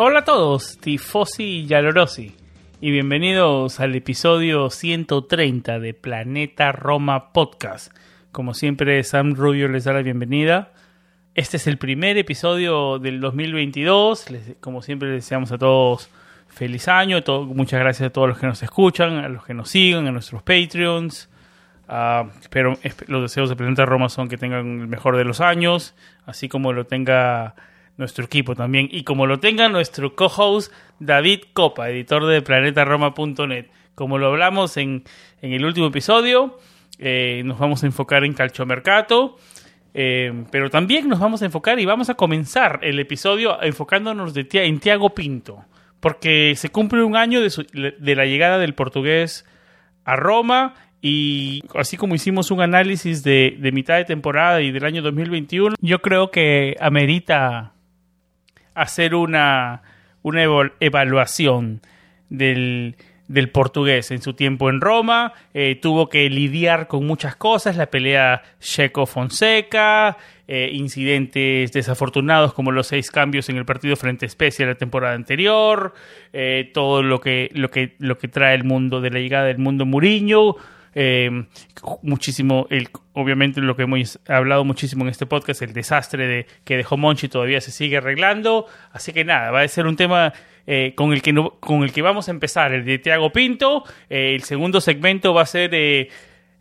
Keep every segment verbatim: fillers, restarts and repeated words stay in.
Hola a todos, tifosi y giallorossi, y bienvenidos al episodio ciento treinta de Planeta Roma Podcast. Como siempre, Sam Rubio les da la bienvenida. Este es el primer episodio del dos mil veintidós. Les, como siempre, les deseamos a todos feliz año. Todo, muchas gracias a todos los que nos escuchan, a los que nos siguen, a nuestros Patreons. Uh, espero, los deseos de Planeta Roma son que tengan el mejor de los años, así como lo tenga nuestro equipo también, y como lo tenga nuestro co-host David Copa, editor de Planetaroma punto net. Como lo hablamos en, en el último episodio, eh, nos vamos a enfocar en Calcio Mercato, eh, pero también nos vamos a enfocar y vamos a comenzar el episodio enfocándonos de, en Tiago Pinto, porque se cumple un año de, su, de la llegada del portugués a Roma, y así como hicimos un análisis de, de mitad de temporada y del año dos mil veintiuno, yo creo que amerita hacer una, una evaluación del, del portugués en su tiempo en Roma. Eh, tuvo que lidiar con muchas cosas, la pelea Džeko-Fonseca, eh, incidentes desafortunados como los seis cambios en el partido frente a Spezia la temporada anterior, eh, todo lo que, lo, que, lo que trae el mundo de la llegada del mundo Mourinho. Eh, muchísimo, el, obviamente lo que hemos hablado muchísimo en este podcast, el desastre de, que dejó Monchi, todavía se sigue arreglando, así que nada, va a ser un tema eh, con, el que no, con el que vamos a empezar, el de Tiago Pinto. Eh, el segundo segmento va a ser eh,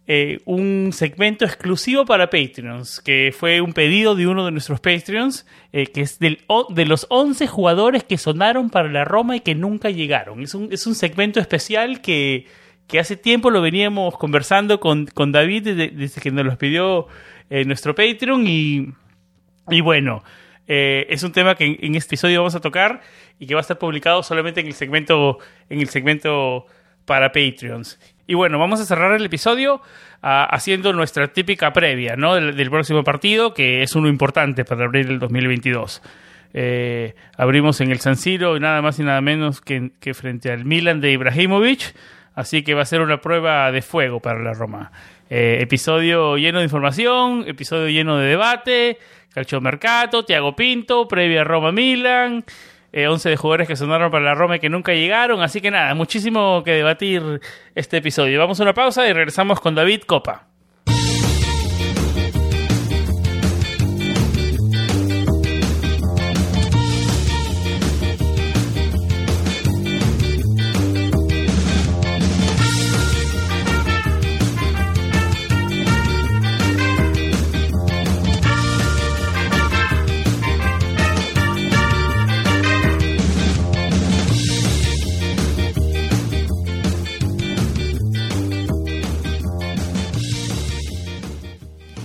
eh, un segmento exclusivo para Patreons, que fue un pedido de uno de nuestros Patreons, eh, que es del, de los once jugadores que sonaron para la Roma y que nunca llegaron. Es un, es un segmento especial que que hace tiempo lo veníamos conversando con, con David desde, desde que nos los pidió eh, nuestro Patreon. Y, y bueno, eh, es un tema que en, en este episodio vamos a tocar y que va a estar publicado solamente en el segmento, en el segmento para Patreons. Y bueno, vamos a cerrar el episodio uh, haciendo nuestra típica previa, ¿no? del, del próximo partido, que es uno importante para abrir el dos mil veintidós. Eh, abrimos en el San Siro, nada más y nada menos que, que frente al Milan de Ibrahimovic. Así que va a ser una prueba de fuego para la Roma. Eh, episodio lleno de información, episodio lleno de debate, Calcio Mercato, Tiago Pinto, previa Roma-Milan, eh, once de jugadores que sonaron para la Roma y que nunca llegaron. Así que nada, muchísimo que debatir este episodio. Vamos a una pausa y regresamos con David Copa.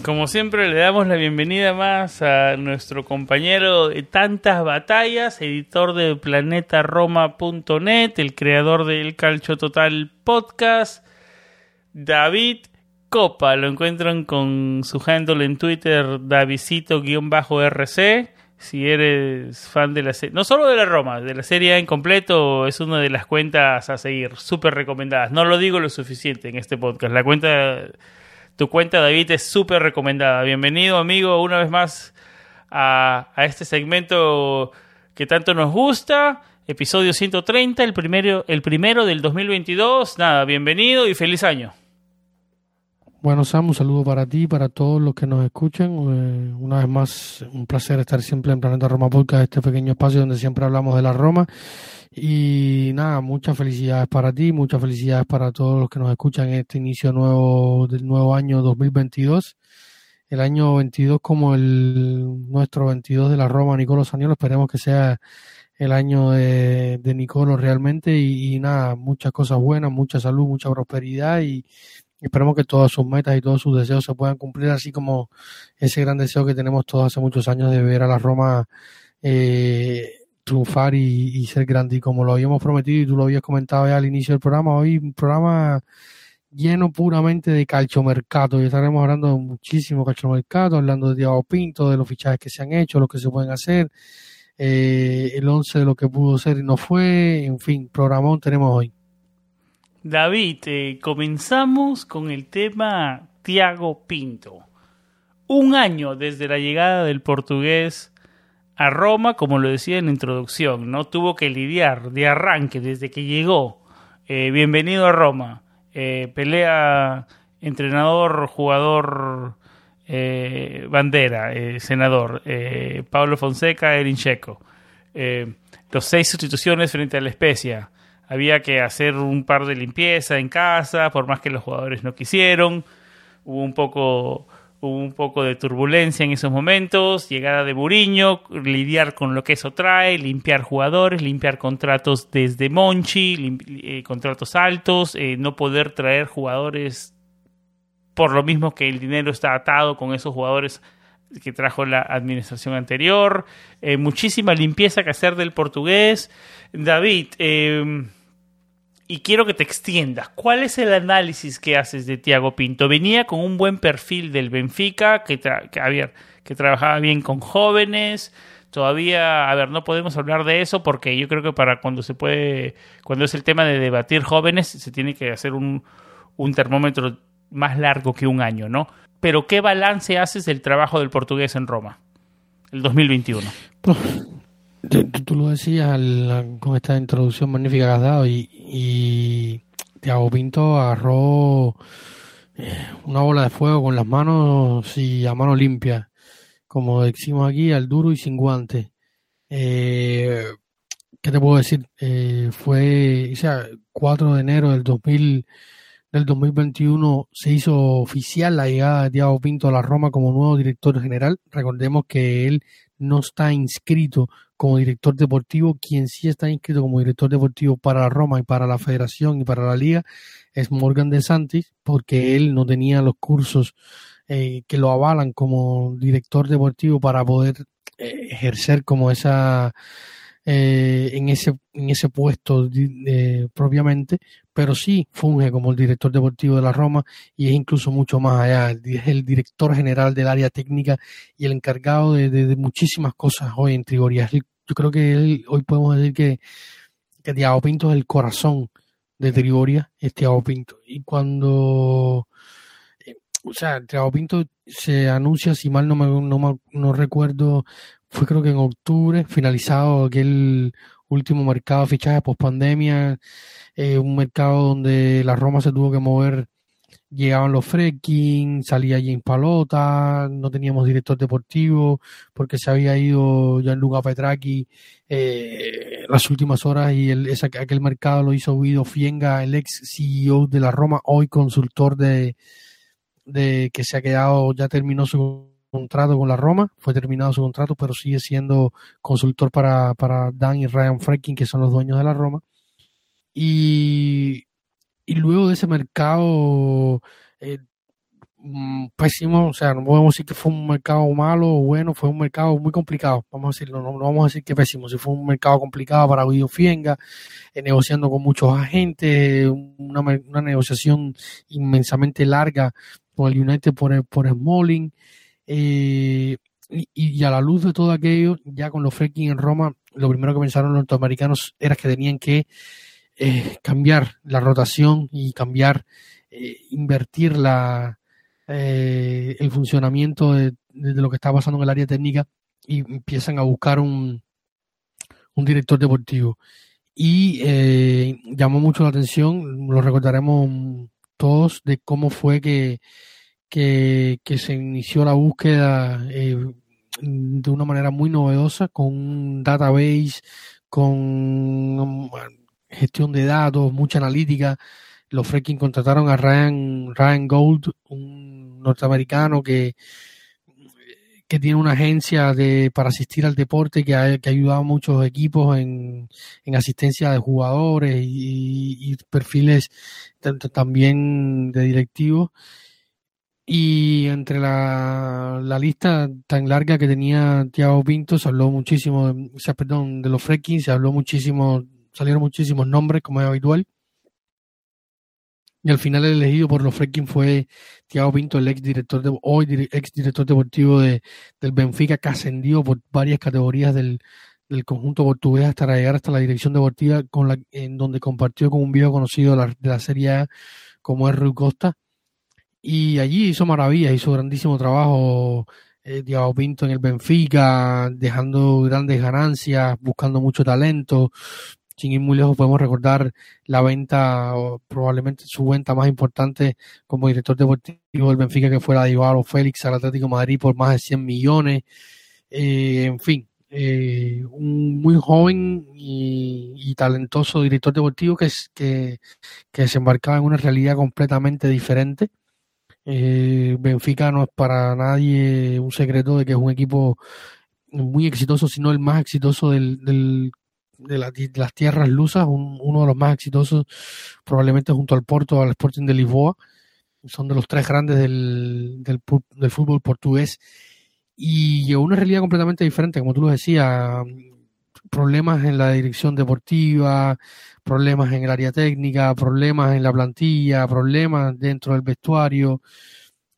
Como siempre, le damos la bienvenida más a nuestro compañero de tantas batallas, editor de Planetaroma punto net, el creador del Calcio Total Podcast, David Copa. Lo encuentran con su handle en Twitter, davisito guión bajo erre ce. Si eres fan de la serie, no solo de la Roma, de la serie A en completo, es una de las cuentas a seguir, súper recomendadas. No lo digo lo suficiente en este podcast. La cuenta... Tu cuenta, David, es súper recomendada. Bienvenido, amigo, una vez más a, a este segmento que tanto nos gusta. Episodio ciento treinta, el primero, el primero del dos mil veintidós. Nada, bienvenido y feliz año. Bueno, Sam, un saludo para ti y para todos los que nos escuchan. Eh, una vez más, un placer estar siempre en Planeta Roma Podcast, este pequeño espacio donde siempre hablamos de la Roma. Y nada, muchas felicidades para ti, muchas felicidades para todos los que nos escuchan en este inicio nuevo del nuevo año dos mil veintidós. el año veintidós como el nuestro veintidós de la Roma, Nicolò Zaniolo. Esperemos que sea el año de, de Nicolò realmente y, y nada, muchas cosas buenas, mucha salud, mucha prosperidad y esperemos que todas sus metas y todos sus deseos se puedan cumplir, así como ese gran deseo que tenemos todos hace muchos años de ver a la Roma eh, triunfar y, y ser grande. Y como lo habíamos prometido y tú lo habías comentado ya al inicio del programa, hoy un programa lleno puramente de Calcio Mercato, y estaremos hablando de muchísimo Calcio Mercato, hablando de Tiago Pinto, de los fichajes que se han hecho, los que se pueden hacer, eh, el once de lo que pudo ser y no fue, en fin, programón tenemos hoy. David, eh, comenzamos con el tema Tiago Pinto. Un año desde la llegada del portugués a Roma, como lo decía en la introducción, ¿no? Tuvo que lidiar de arranque desde que llegó. Eh, bienvenido a Roma. Eh, pelea entrenador, jugador, eh, bandera, eh, senador, eh, Paulo Fonseca, Erin Džeko. Eh, los seis sustituciones frente a la Spezia. Había que hacer un par de limpieza en casa, por más que los jugadores no quisieron. Hubo un poco, hubo un poco de turbulencia en esos momentos. Llegada de Mourinho, lidiar con lo que eso trae, limpiar jugadores, limpiar contratos desde Monchi, limpi- eh, contratos altos, eh, no poder traer jugadores por lo mismo que el dinero está atado con esos jugadores que trajo la administración anterior. Eh, muchísima limpieza que hacer del portugués. David, eh... y quiero que te extiendas. ¿Cuál es el análisis que haces de Tiago Pinto? Venía con un buen perfil del Benfica, que, tra- que, a ver, que trabajaba bien con jóvenes. Todavía, a ver, no podemos hablar de eso porque yo creo que para cuando se puede, cuando es el tema de debatir jóvenes, se tiene que hacer un, un termómetro más largo que un año, ¿no? Pero ¿qué balance haces del trabajo del portugués en Roma, el dos mil veintiuno? Tú, tú lo decías al, con esta introducción magnífica que has dado y, y Tiago Pinto agarró una bola de fuego con las manos y a mano limpia, como decimos aquí, al duro y sin guante. Eh, ¿Qué te puedo decir? Eh, fue, o sea, cuatro de enero del dos mil veintiuno se hizo oficial la llegada de Tiago Pinto a la Roma como nuevo director general. Recordemos que él no está inscrito como director deportivo. Quien sí está inscrito como director deportivo para Roma y para la Federación y para la Liga es Morgan De Santis, porque él no tenía los cursos eh, que lo avalan como director deportivo para poder eh, ejercer como esa eh, en ese en ese puesto eh, propiamente, pero sí funge como el director deportivo de la Roma y es incluso mucho más allá. Es el director general del área técnica y el encargado de, de, de muchísimas cosas hoy en Trigoria. Yo creo que él, hoy podemos decir que, que Tiago Pinto es el corazón de Trigoria, es Tiago Pinto. Y cuando, eh, o sea, Tiago Pinto se anuncia, si mal no me, no, me, no recuerdo, fue creo que en octubre, finalizado aquel último mercado de fichajes post pandemia, eh, un mercado donde la Roma se tuvo que mover, llegaban los Friedkin, salía James Pallotta, no teníamos director deportivo porque se había ido Gianluca Petracchi eh, las últimas horas y el, esa, aquel mercado lo hizo Guido Fienga, el ex C E O de la Roma, hoy consultor de, de que se ha quedado, ya terminó su contrato con la Roma, fue terminado su contrato, pero sigue siendo consultor para, para Dan y Ryan Friedkin, que son los dueños de la Roma. Y, y luego de ese mercado eh, pésimo, o sea, no podemos decir que fue un mercado malo o bueno, fue un mercado muy complicado, vamos a decirlo, no, no vamos a decir que pésimo, si fue un mercado complicado para Guido Fienga, eh, negociando con muchos agentes, una, una negociación inmensamente larga con el United por, por Smalling. Eh, y, y a la luz de todo aquello, ya con los Friedkin en Roma, lo primero que pensaron los norteamericanos era que tenían que eh, cambiar la rotación y cambiar, eh, invertir la, eh, el funcionamiento de, de lo que está pasando en el área técnica y empiezan a buscar un, un director deportivo. Y eh, llamó mucho la atención, lo recordaremos todos, de cómo fue que Que, que se inició la búsqueda eh, de una manera muy novedosa, con un database, con gestión de datos, mucha analítica. Los Friedkin contrataron a Ryan, Ryan Gold, un norteamericano que que tiene una agencia de para asistir al deporte que ha, que ha ayudado a muchos equipos en, en asistencia de jugadores y, y perfiles t- también de directivos. Y entre la, la lista tan larga que tenía Tiago Pinto se habló muchísimo, o sea, perdón, de los Friedkin, se habló muchísimo, salieron muchísimos nombres como es habitual. Y al final el elegido por los Friedkin fue Tiago Pinto, el ex director de, hoy dire, ex director deportivo de, del Benfica, que ascendió por varias categorías del, del conjunto portugués hasta llegar hasta la dirección deportiva, con la, en donde compartió con un viejo conocido de la, de la Serie A como es Rui Costa. Y allí hizo maravillas, hizo grandísimo trabajo eh, Tiago Pinto en el Benfica, dejando grandes ganancias, buscando mucho talento. Sin ir muy lejos podemos recordar la venta, o probablemente su venta más importante como director deportivo del Benfica, que fue la de Joao Félix al Atlético de Madrid por más de cien millones. Eh, en fin, eh, un muy joven y, y talentoso director deportivo que, es, que, que se embarcaba en una realidad completamente diferente. Eh, Benfica no es para nadie un secreto de que es un equipo muy exitoso, sino el más exitoso del, del, de, la, de las tierras lusas, un, uno de los más exitosos probablemente junto al Porto, al Sporting de Lisboa, son de los tres grandes del, del, del fútbol portugués, y llegó una realidad completamente diferente, como tú lo decías, problemas en la dirección deportiva, problemas en el área técnica, problemas en la plantilla, problemas dentro del vestuario, o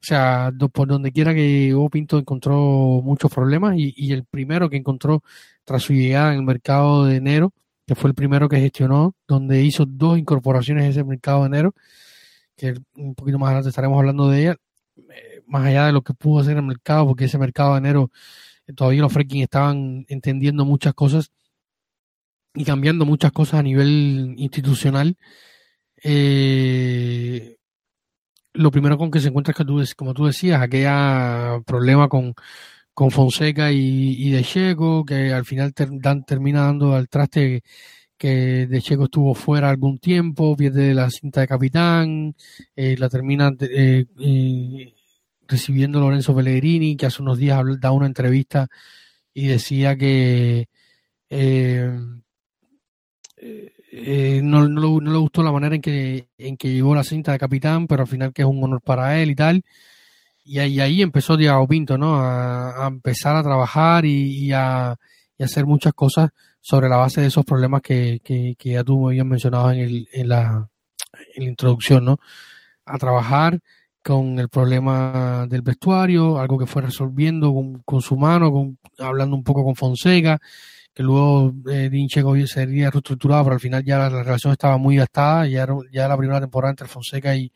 sea, do, por donde quiera que Hugo Pinto encontró muchos problemas, y, y el primero que encontró tras su llegada en el mercado de enero, que fue el primero que gestionó, donde hizo dos incorporaciones en ese mercado de enero, que un poquito más adelante estaremos hablando de ella, más allá de lo que pudo hacer en el mercado, porque ese mercado de enero todavía los Friedkin estaban entendiendo muchas cosas y cambiando muchas cosas a nivel institucional. Eh, lo primero con que se encuentra es que, tú, como tú decías, aquella problema con, con Fonseca y, y Džeko, que al final ter, dan, termina dando al traste que Džeko estuvo fuera algún tiempo, pierde la cinta de capitán, eh, la termina... Eh, eh, recibiendo Lorenzo Pellegrini, que hace unos días da una entrevista y decía que eh, eh, no, no, no le gustó la manera en que en que llevó la cinta de capitán, pero al final que es un honor para él y tal, y, y ahí empezó Tiago Pinto, ¿no? a, a empezar a trabajar y, y, a, y a hacer muchas cosas sobre la base de esos problemas que, que, que ya tú habías mencionado en, el, en, la, en la introducción, ¿no? A trabajar con el problema del vestuario, algo que fue resolviendo con, con su mano, con, hablando un poco con Fonseca, que luego eh, Džeko sería reestructurado, pero al final ya la, la relación estaba muy gastada, ya, era, ya la primera temporada entre Fonseca y,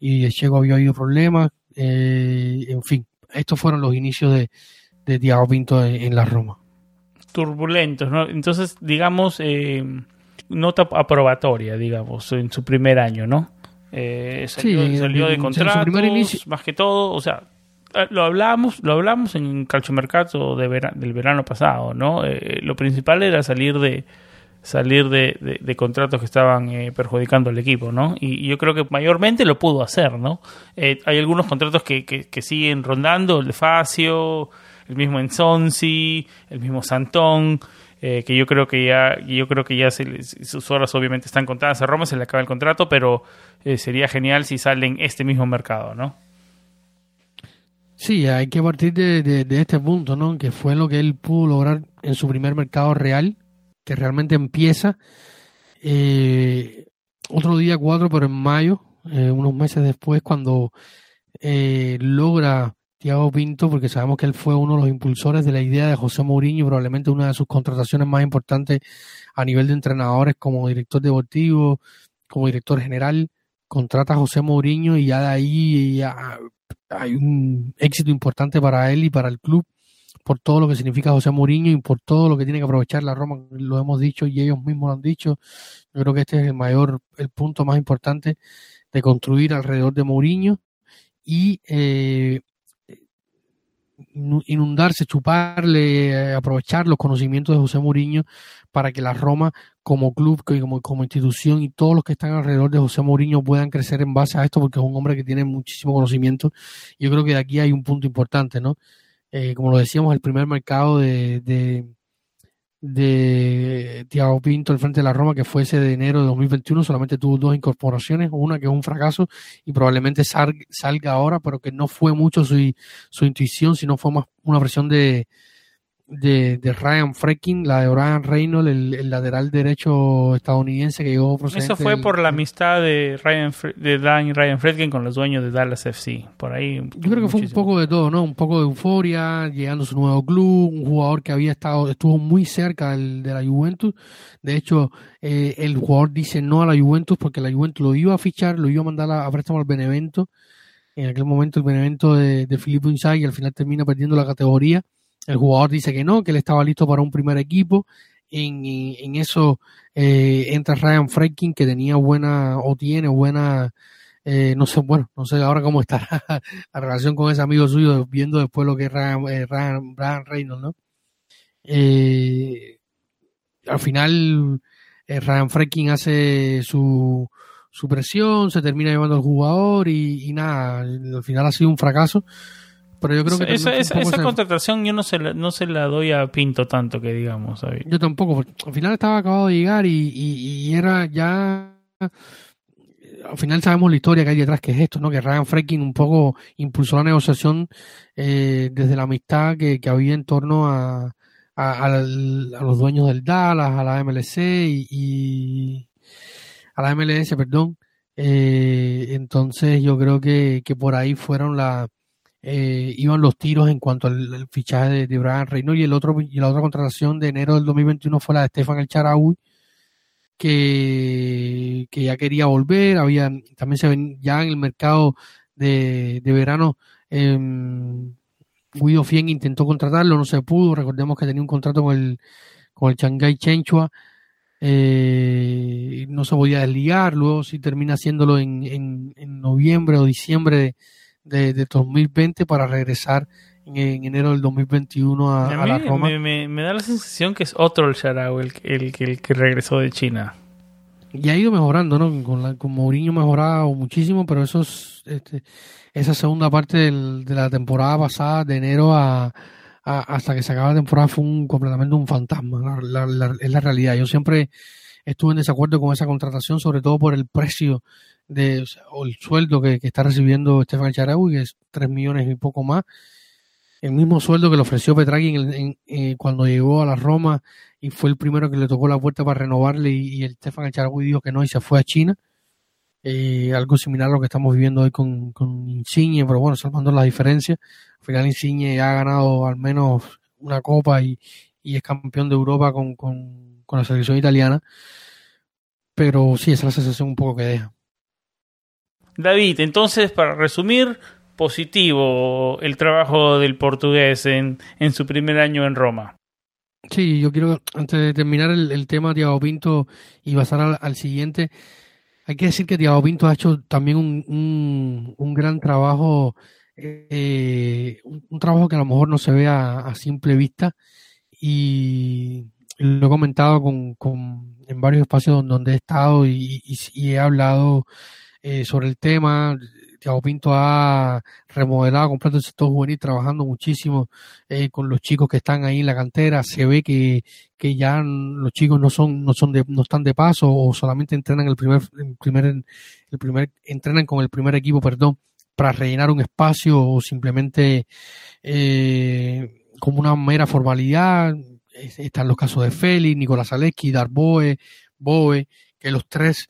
y Džeko había habido problemas, eh, en fin, estos fueron los inicios de, de Tiago Pinto en, en la Roma. Turbulentos, ¿no? Entonces, digamos, eh, nota aprobatoria, digamos, en su primer año, ¿no? Eh, salió, sí, salió de contratos, más que todo, o sea, lo hablamos, lo hablamos en Calcio Mercato de vera, del verano pasado, ¿no? Eh, lo principal era salir de salir de, de, de contratos que estaban eh, perjudicando al equipo, ¿no? Y, y yo creo que mayormente lo pudo hacer, ¿no? Eh, hay algunos contratos que, que, que siguen rondando, el de Facio, el mismo Ensonsi, el mismo Santón. Eh, que yo creo que ya yo creo que ya se, sus horas obviamente están contadas a Roma, se le acaba el contrato, pero eh, sería genial si salen este mismo mercado, ¿no? Sí, hay que partir de, de, de este punto, ¿no? Que fue lo que él pudo lograr en su primer mercado real, que realmente empieza eh, otro día cuatro, pero en mayo, eh, unos meses después, cuando eh, logra Tiago Pinto, porque sabemos que él fue uno de los impulsores de la idea de José Mourinho, probablemente una de sus contrataciones más importantes a nivel de entrenadores, como director deportivo, como director general, contrata a José Mourinho y ya de ahí ya hay un éxito importante para él y para el club, por todo lo que significa José Mourinho y por todo lo que tiene que aprovechar la Roma, lo hemos dicho y ellos mismos lo han dicho. Yo creo que este es el mayor, el punto más importante de construir alrededor de Mourinho y eh, inundarse, chuparle, aprovechar los conocimientos de José Mourinho para que la Roma como club, como, como institución y todos los que están alrededor de José Mourinho puedan crecer en base a esto, porque es un hombre que tiene muchísimo conocimiento. Yo creo que de aquí hay un punto importante, ¿no? eh, como lo decíamos, el primer mercado de, de, de Tiago Pinto al frente de la Roma, que fue ese de enero de dos mil veintiuno, solamente tuvo dos incorporaciones, una que es un fracaso y probablemente sal, salga ahora, pero que no fue mucho su, su intuición, sino fue más una versión de De, de Ryan Friedkin, la de Ryan Reynolds, el, el lateral derecho estadounidense que llegó procedente. Eso fue por del, la amistad de Ryan de Dan y Ryan Friedkin con los dueños de Dallas F C. Por ahí. Yo creo que muchísimo. Fue un poco de todo, ¿no? Un poco de euforia, llegando a su nuevo club, un jugador que había estado, estuvo muy cerca del, de la Juventus. De hecho, eh, el jugador dice no a la Juventus porque la Juventus lo iba a fichar, lo iba a mandar a, a préstamo al Benevento. En aquel momento el Benevento de, de Filippo Inzaghi, y al final termina perdiendo la categoría. El jugador dice que no, que él estaba listo para un primer equipo. En, en, en eso eh, entra Ryan Friedkin, que tenía buena, o tiene buena, eh, no sé, bueno, no sé ahora cómo estará la relación con ese amigo suyo, viendo después lo que es Ryan, eh, Ryan, Ryan Reynolds, ¿no? Eh, al final, eh, Ryan Friedkin hace su, su presión, se termina llevando al jugador y, y nada, al final ha sido un fracaso. Pero yo creo que esa, esa, esa contratación yo no se, la, no se la doy a Pinto tanto que digamos, David. Yo tampoco, porque al final estaba acabado de llegar y, y, y era ya... Al final sabemos la historia que hay detrás, que es esto, ¿no? Que Ryan Friedkin un poco impulsó la negociación eh, desde la amistad que, que había en torno a, a, a, a los dueños del Dallas, a la M L C y... y a la M L S, perdón. Eh, entonces yo creo que, que por ahí fueron las... Eh, iban los tiros en cuanto al, al fichaje de, de Brian Reynolds. Y el otro y la otra contratación de enero del dos mil veintiuno fue la de Stephan El Shaarawy, que, que ya quería volver. Había también se ven ya en el mercado de, de verano. eh, Guido Fienga intentó contratarlo, no se pudo. Recordemos que tenía un contrato con el con el Shanghai Shenhua, eh, no se podía desligar. Luego sí termina haciéndolo en, en, en noviembre o diciembre de De, de dos mil veinte, para regresar en, en enero del dos mil veintiuno a, a, a la Roma. Me, me, me da la sensación que es otro el Shaarawy, el, el, el, el que regresó de China. Y ha ido mejorando, ¿no? Con, la, con Mourinho mejorado muchísimo, pero eso es, este, esa segunda parte del, de la temporada pasada, de enero a, a hasta que se acaba la temporada, fue un, completamente un fantasma. La, la, la, es la realidad. Yo siempre estuve en desacuerdo con esa contratación, sobre todo por el precio de, o, sea, o el sueldo que, que está recibiendo Stephan El Shaarawy, que es tres millones y poco más, el mismo sueldo que le ofreció Petraghi en el, en, eh, cuando llegó a la Roma y fue el primero que le tocó la puerta para renovarle, y, y el Stephan El Shaarawy dijo que no y se fue a China. Eh, algo similar a lo que estamos viviendo hoy con, con Insigne, pero bueno, salvando las diferencias, al final Insigne ya ha ganado al menos una copa y, y es campeón de Europa con, con, con la selección italiana, pero sí, esa es la sensación un poco que deja. David, entonces, para resumir, positivo el trabajo del portugués en, en su primer año en Roma. Sí, yo quiero, antes de terminar el, el tema de Tiago Pinto y pasar al, al siguiente, hay que decir que Tiago Pinto ha hecho también un, un, un gran trabajo, eh, un, un trabajo que a lo mejor no se ve a, a simple vista, y lo he comentado con, con, en varios espacios donde he estado y, y, y he hablado Eh, sobre el tema. Tiago Pinto ha remodelado completo el sector juvenil, trabajando muchísimo eh, con los chicos que están ahí en la cantera. Se ve que, que ya los chicos no son, no son de, no están de paso, o solamente entrenan el primer, el primer, el primer, entrenan con el primer equipo, perdón, para rellenar un espacio, o simplemente eh, como una mera formalidad. Están los casos de Félix, Nicolás Zaleski, Darboe, Boe, que los tres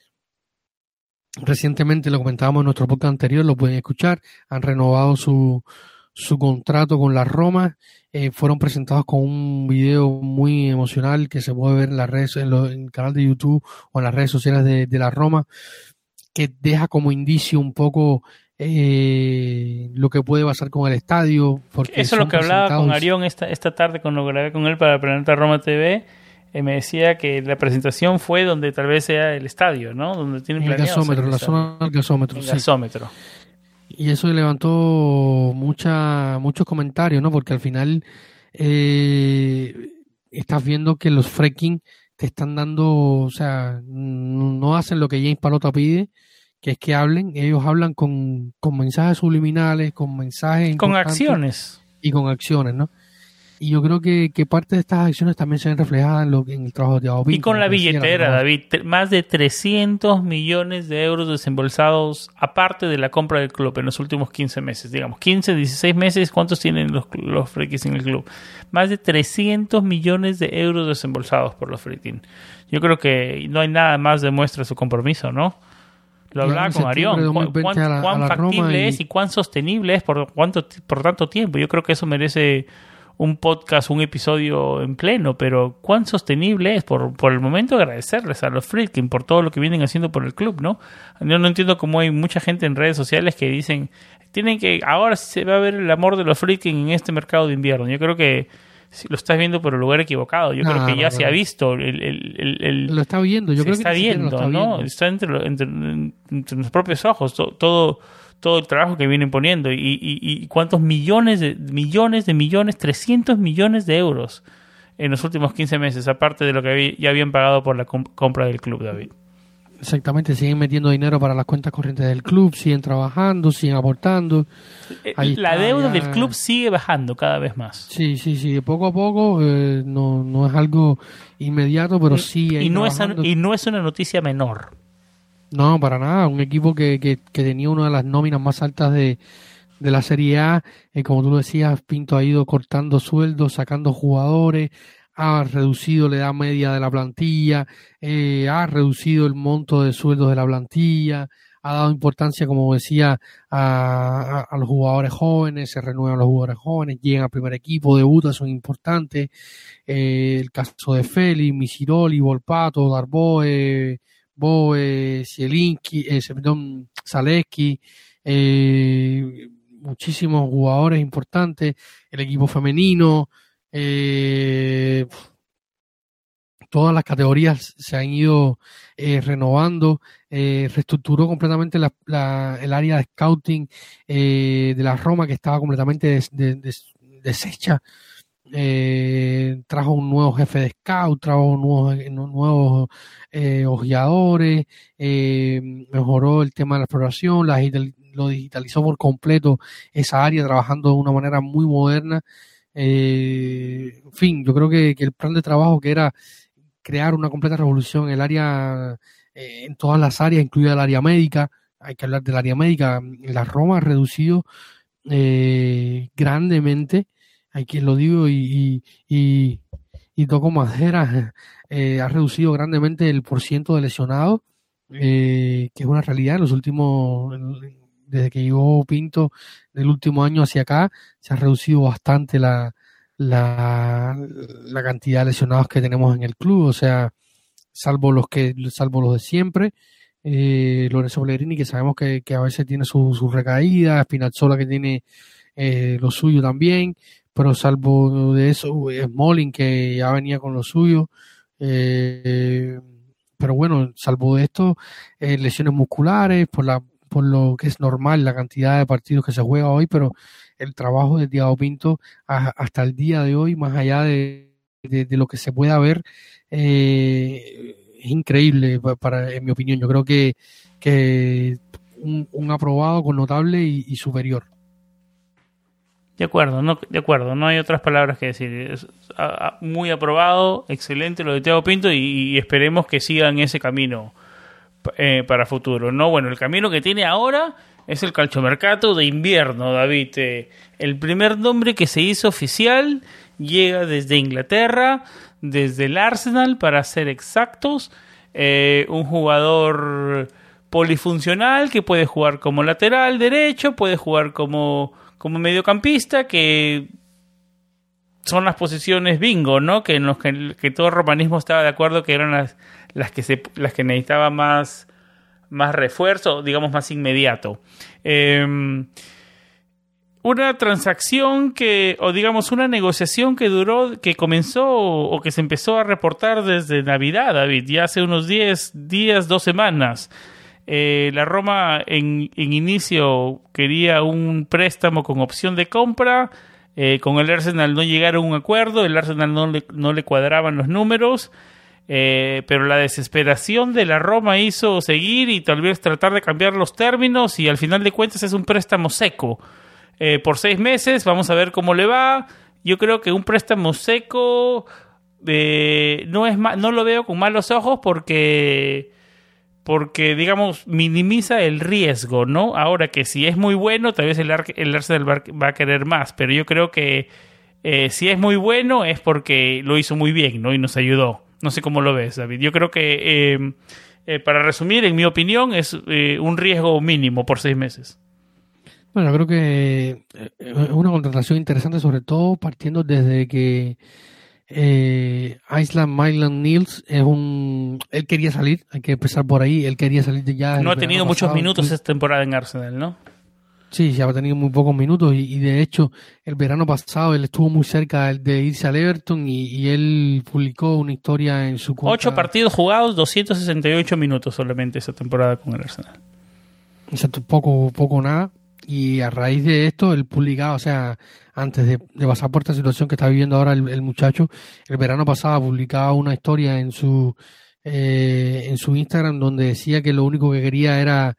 recientemente, lo comentábamos en nuestro podcast anterior, lo pueden escuchar, han renovado su, su contrato con la Roma. Eh, fueron presentados con un video muy emocional que se puede ver en las redes, en, lo, en el canal de YouTube o en las redes sociales de, de la Roma, que deja como indicio un poco eh, lo que puede pasar con el estadio. Porque eso es lo que presentados... hablaba con Arión esta, esta tarde cuando lo grabé con él para Planeta Roma T V. Me decía que la presentación fue donde tal vez sea el estadio, ¿no? Donde tienen el gasómetro, la zona del gasómetro. El sí. gasómetro. Y eso levantó mucha, muchos comentarios, ¿no? Porque al final eh, estás viendo que los Friedkin te están dando, o sea, no hacen lo que James Pallotta pide, que es que hablen. Ellos hablan con, con mensajes subliminales, con mensajes... Con acciones. y con acciones, ¿no? Y yo creo que, que parte de estas acciones también se ven reflejadas en, lo, en el trabajo de Tiago Pinto. Y con la billetera, ¿no? David, más de trescientos millones de euros desembolsados, aparte de la compra del club en los últimos quince meses, digamos, quince, dieciséis meses, ¿cuántos tienen los, los Friedkin en el club? Más de trescientos millones de euros desembolsados por los Friedkin. Yo creo que no hay nada más que demuestra su compromiso, ¿no? Lo hablaba con Arión, cuán, cuán, cuán factible es y cuán sostenible es por, cuánto, por tanto tiempo. Yo creo que eso merece un podcast, un episodio en pleno, pero cuán sostenible es. Por, por el momento, agradecerles a los Friedkin por todo lo que vienen haciendo por el club, ¿no? Yo no entiendo cómo hay mucha gente en redes sociales que dicen, tienen que, ahora se va a ver el amor de los Friedkin en este mercado de invierno. Yo creo que si lo estás viendo por el lugar equivocado. Yo no, creo que no, ya no, se no. ha visto. El, el, el, el, lo está viendo. Yo creo está que viendo, lo está viendo, ¿no? Está entre, entre, entre los propios ojos. To, todo, todo el trabajo que vienen poniendo. Y, y, y cuántos millones de millones de millones, trescientos millones de euros en los últimos quince meses, aparte de lo que ya habían pagado por la compra del club, David. Exactamente, siguen metiendo dinero para las cuentas corrientes del club, siguen trabajando, siguen aportando. Ahí la está, deuda ya... del club sigue bajando cada vez más. Sí, sí, sí, poco a poco, eh, no, no es algo inmediato, pero sí. Y no, es, y no es una noticia menor. No, para nada, un equipo que, que, que tenía una de las nóminas más altas de, de la Serie A, eh, como tú lo decías, Pinto ha ido cortando sueldos, sacando jugadores, ha reducido la edad media de la plantilla, eh, ha reducido el monto de sueldos de la plantilla, ha dado importancia, como decía, a, a, a los jugadores jóvenes, se renuevan los jugadores jóvenes, llegan al primer equipo, debutan, son importantes. Eh, el caso de Félix, Misiroli, Volpato, Darboe, Boe, Zielinski, eh, perdón, Zaleski, eh, muchísimos jugadores importantes, el equipo femenino, Eh, todas las categorías se han ido eh, renovando, eh, reestructuró completamente la, la, el área de scouting eh, de la Roma, que estaba completamente des, des, des, deshecha. Eh, trajo un nuevo jefe de scout, trajo nuevos, nuevos eh, ojeadores, eh, mejoró el tema de la exploración, la, lo digitalizó por completo esa área, trabajando de una manera muy moderna. Eh, en fin, yo creo que, que el plan de trabajo, que era crear una completa revolución en el área, eh, en todas las áreas, incluida el área médica, hay que hablar del área médica, la Roma ha reducido eh, grandemente, hay quien lo digo y, y, y, y toco madera, eh, ha reducido grandemente el porciento de lesionados, eh, que es una realidad en los últimos... En, desde que llegó Pinto, del último año hacia acá, se ha reducido bastante la, la, la cantidad de lesionados que tenemos en el club. O sea, salvo los que salvo los de siempre, eh, Lorenzo Pellegrini, que sabemos que, que a veces tiene sus su recaídas, Spinazzola, que tiene eh, lo suyo también, pero salvo de eso, Smalling, que ya venía con lo suyo, eh, pero bueno, salvo de esto, eh, lesiones musculares, por la por lo que es normal, la cantidad de partidos que se juega hoy, pero el trabajo de Tiago Pinto a, hasta el día de hoy, más allá de, de, de lo que se pueda ver, eh, es increíble, para, para, en mi opinión. Yo creo que, que un, un aprobado con notable y, y superior. De acuerdo, no, de acuerdo, no hay otras palabras que decir. Es, a, a, muy aprobado, excelente lo de Tiago Pinto y, y esperemos que sigan ese camino. Eh, para futuro, ¿no? Bueno, el camino que tiene ahora es el calciomercato de invierno, David. Eh, el primer nombre que se hizo oficial llega desde Inglaterra, desde el Arsenal, para ser exactos. Eh, un jugador polifuncional que puede jugar como lateral derecho, puede jugar como, como mediocampista, que son las posiciones bingo, ¿no? Que en los que, que todo romanismo estaba de acuerdo que eran las las que se las que necesitaba más más refuerzo, digamos, más inmediato. Eh, una transacción que, o digamos, una negociación que duró, que comenzó o que se empezó a reportar desde Navidad, David, ya hace unos diez días, dos semanas. Eh, la Roma en, en inicio quería un préstamo con opción de compra. Eh, con el Arsenal no llegaron a un acuerdo, el Arsenal no le, no le cuadraban los números. Eh, pero la desesperación de la Roma hizo seguir y tal vez tratar de cambiar los términos, y al final de cuentas es un préstamo seco eh, por seis meses. Vamos a ver cómo le va. Yo creo que un préstamo seco eh, no es ma- no lo veo con malos ojos porque, porque, digamos, minimiza el riesgo, ¿no? Ahora que si es muy bueno, tal vez el, Ar- el Arsenal va a querer más, pero yo creo que eh, si es muy bueno es porque lo hizo muy bien, ¿no? Y nos ayudó. No sé cómo lo ves, David. Yo creo que, eh, eh, para resumir, en mi opinión, es eh, un riesgo mínimo por seis meses. Bueno, creo que es una contratación interesante, sobre todo partiendo desde que eh, Ainsley Maitland-Niles es un... Él quería salir, hay que empezar por ahí, él quería salir de ya... No ha tenido muchos pasado. minutos esta temporada en Arsenal, ¿no? Sí, ya ha tenido muy pocos minutos y, y de hecho el verano pasado él estuvo muy cerca de irse al Everton y, y él publicó una historia en su cuenta. Ocho partidos jugados, doscientos sesenta y ocho minutos solamente esta temporada con el Arsenal. Exacto, poco poco nada. Y a raíz de esto, el publicaba, o sea, antes de, de pasar por esta situación que está viviendo ahora el, el muchacho, el verano pasado publicaba una historia en su eh, en su Instagram donde decía que lo único que quería era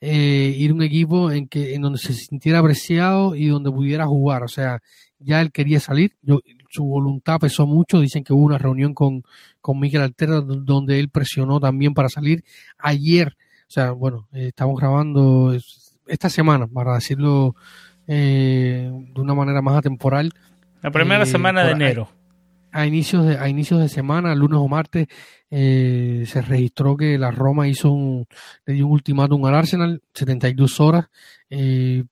eh, ir a un equipo en que en donde se sintiera apreciado y donde pudiera jugar. O sea, ya él quería salir, yo, su voluntad pesó mucho. Dicen que hubo una reunión con, con Mikel Arteta donde él presionó también para salir. Ayer, o sea, bueno, eh, estamos grabando... Es, esta semana, para decirlo eh, de una manera más atemporal. La primera eh, semana de enero. A, a, inicios de, a inicios de semana, lunes o martes, eh, se registró que la Roma hizo un, le dio un ultimátum al Arsenal, setenta y dos horas. Eh,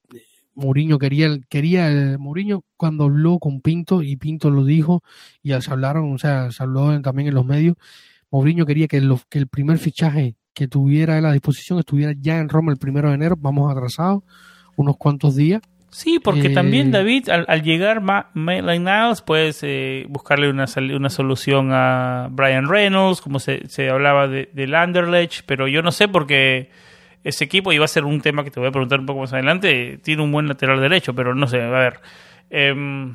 Mourinho quería, quería el, Mourinho cuando habló con Pinto, y Pinto lo dijo, y se hablaron, o sea, se habló también en los medios, Mourinho quería que, lo, que el primer fichaje que tuviera a la disposición, estuviera ya en Roma el primero de enero. Vamos atrasados unos cuantos días. Sí, porque eh, también, David, al, al llegar Ma- Maitland-Niles, puedes eh, buscarle una, una solución a Ryan Reynolds, como se, se hablaba de, del Anderlecht, pero yo no sé porque ese equipo, y va a ser un tema que te voy a preguntar un poco más adelante, tiene un buen lateral derecho, pero no sé, a ver. Eh,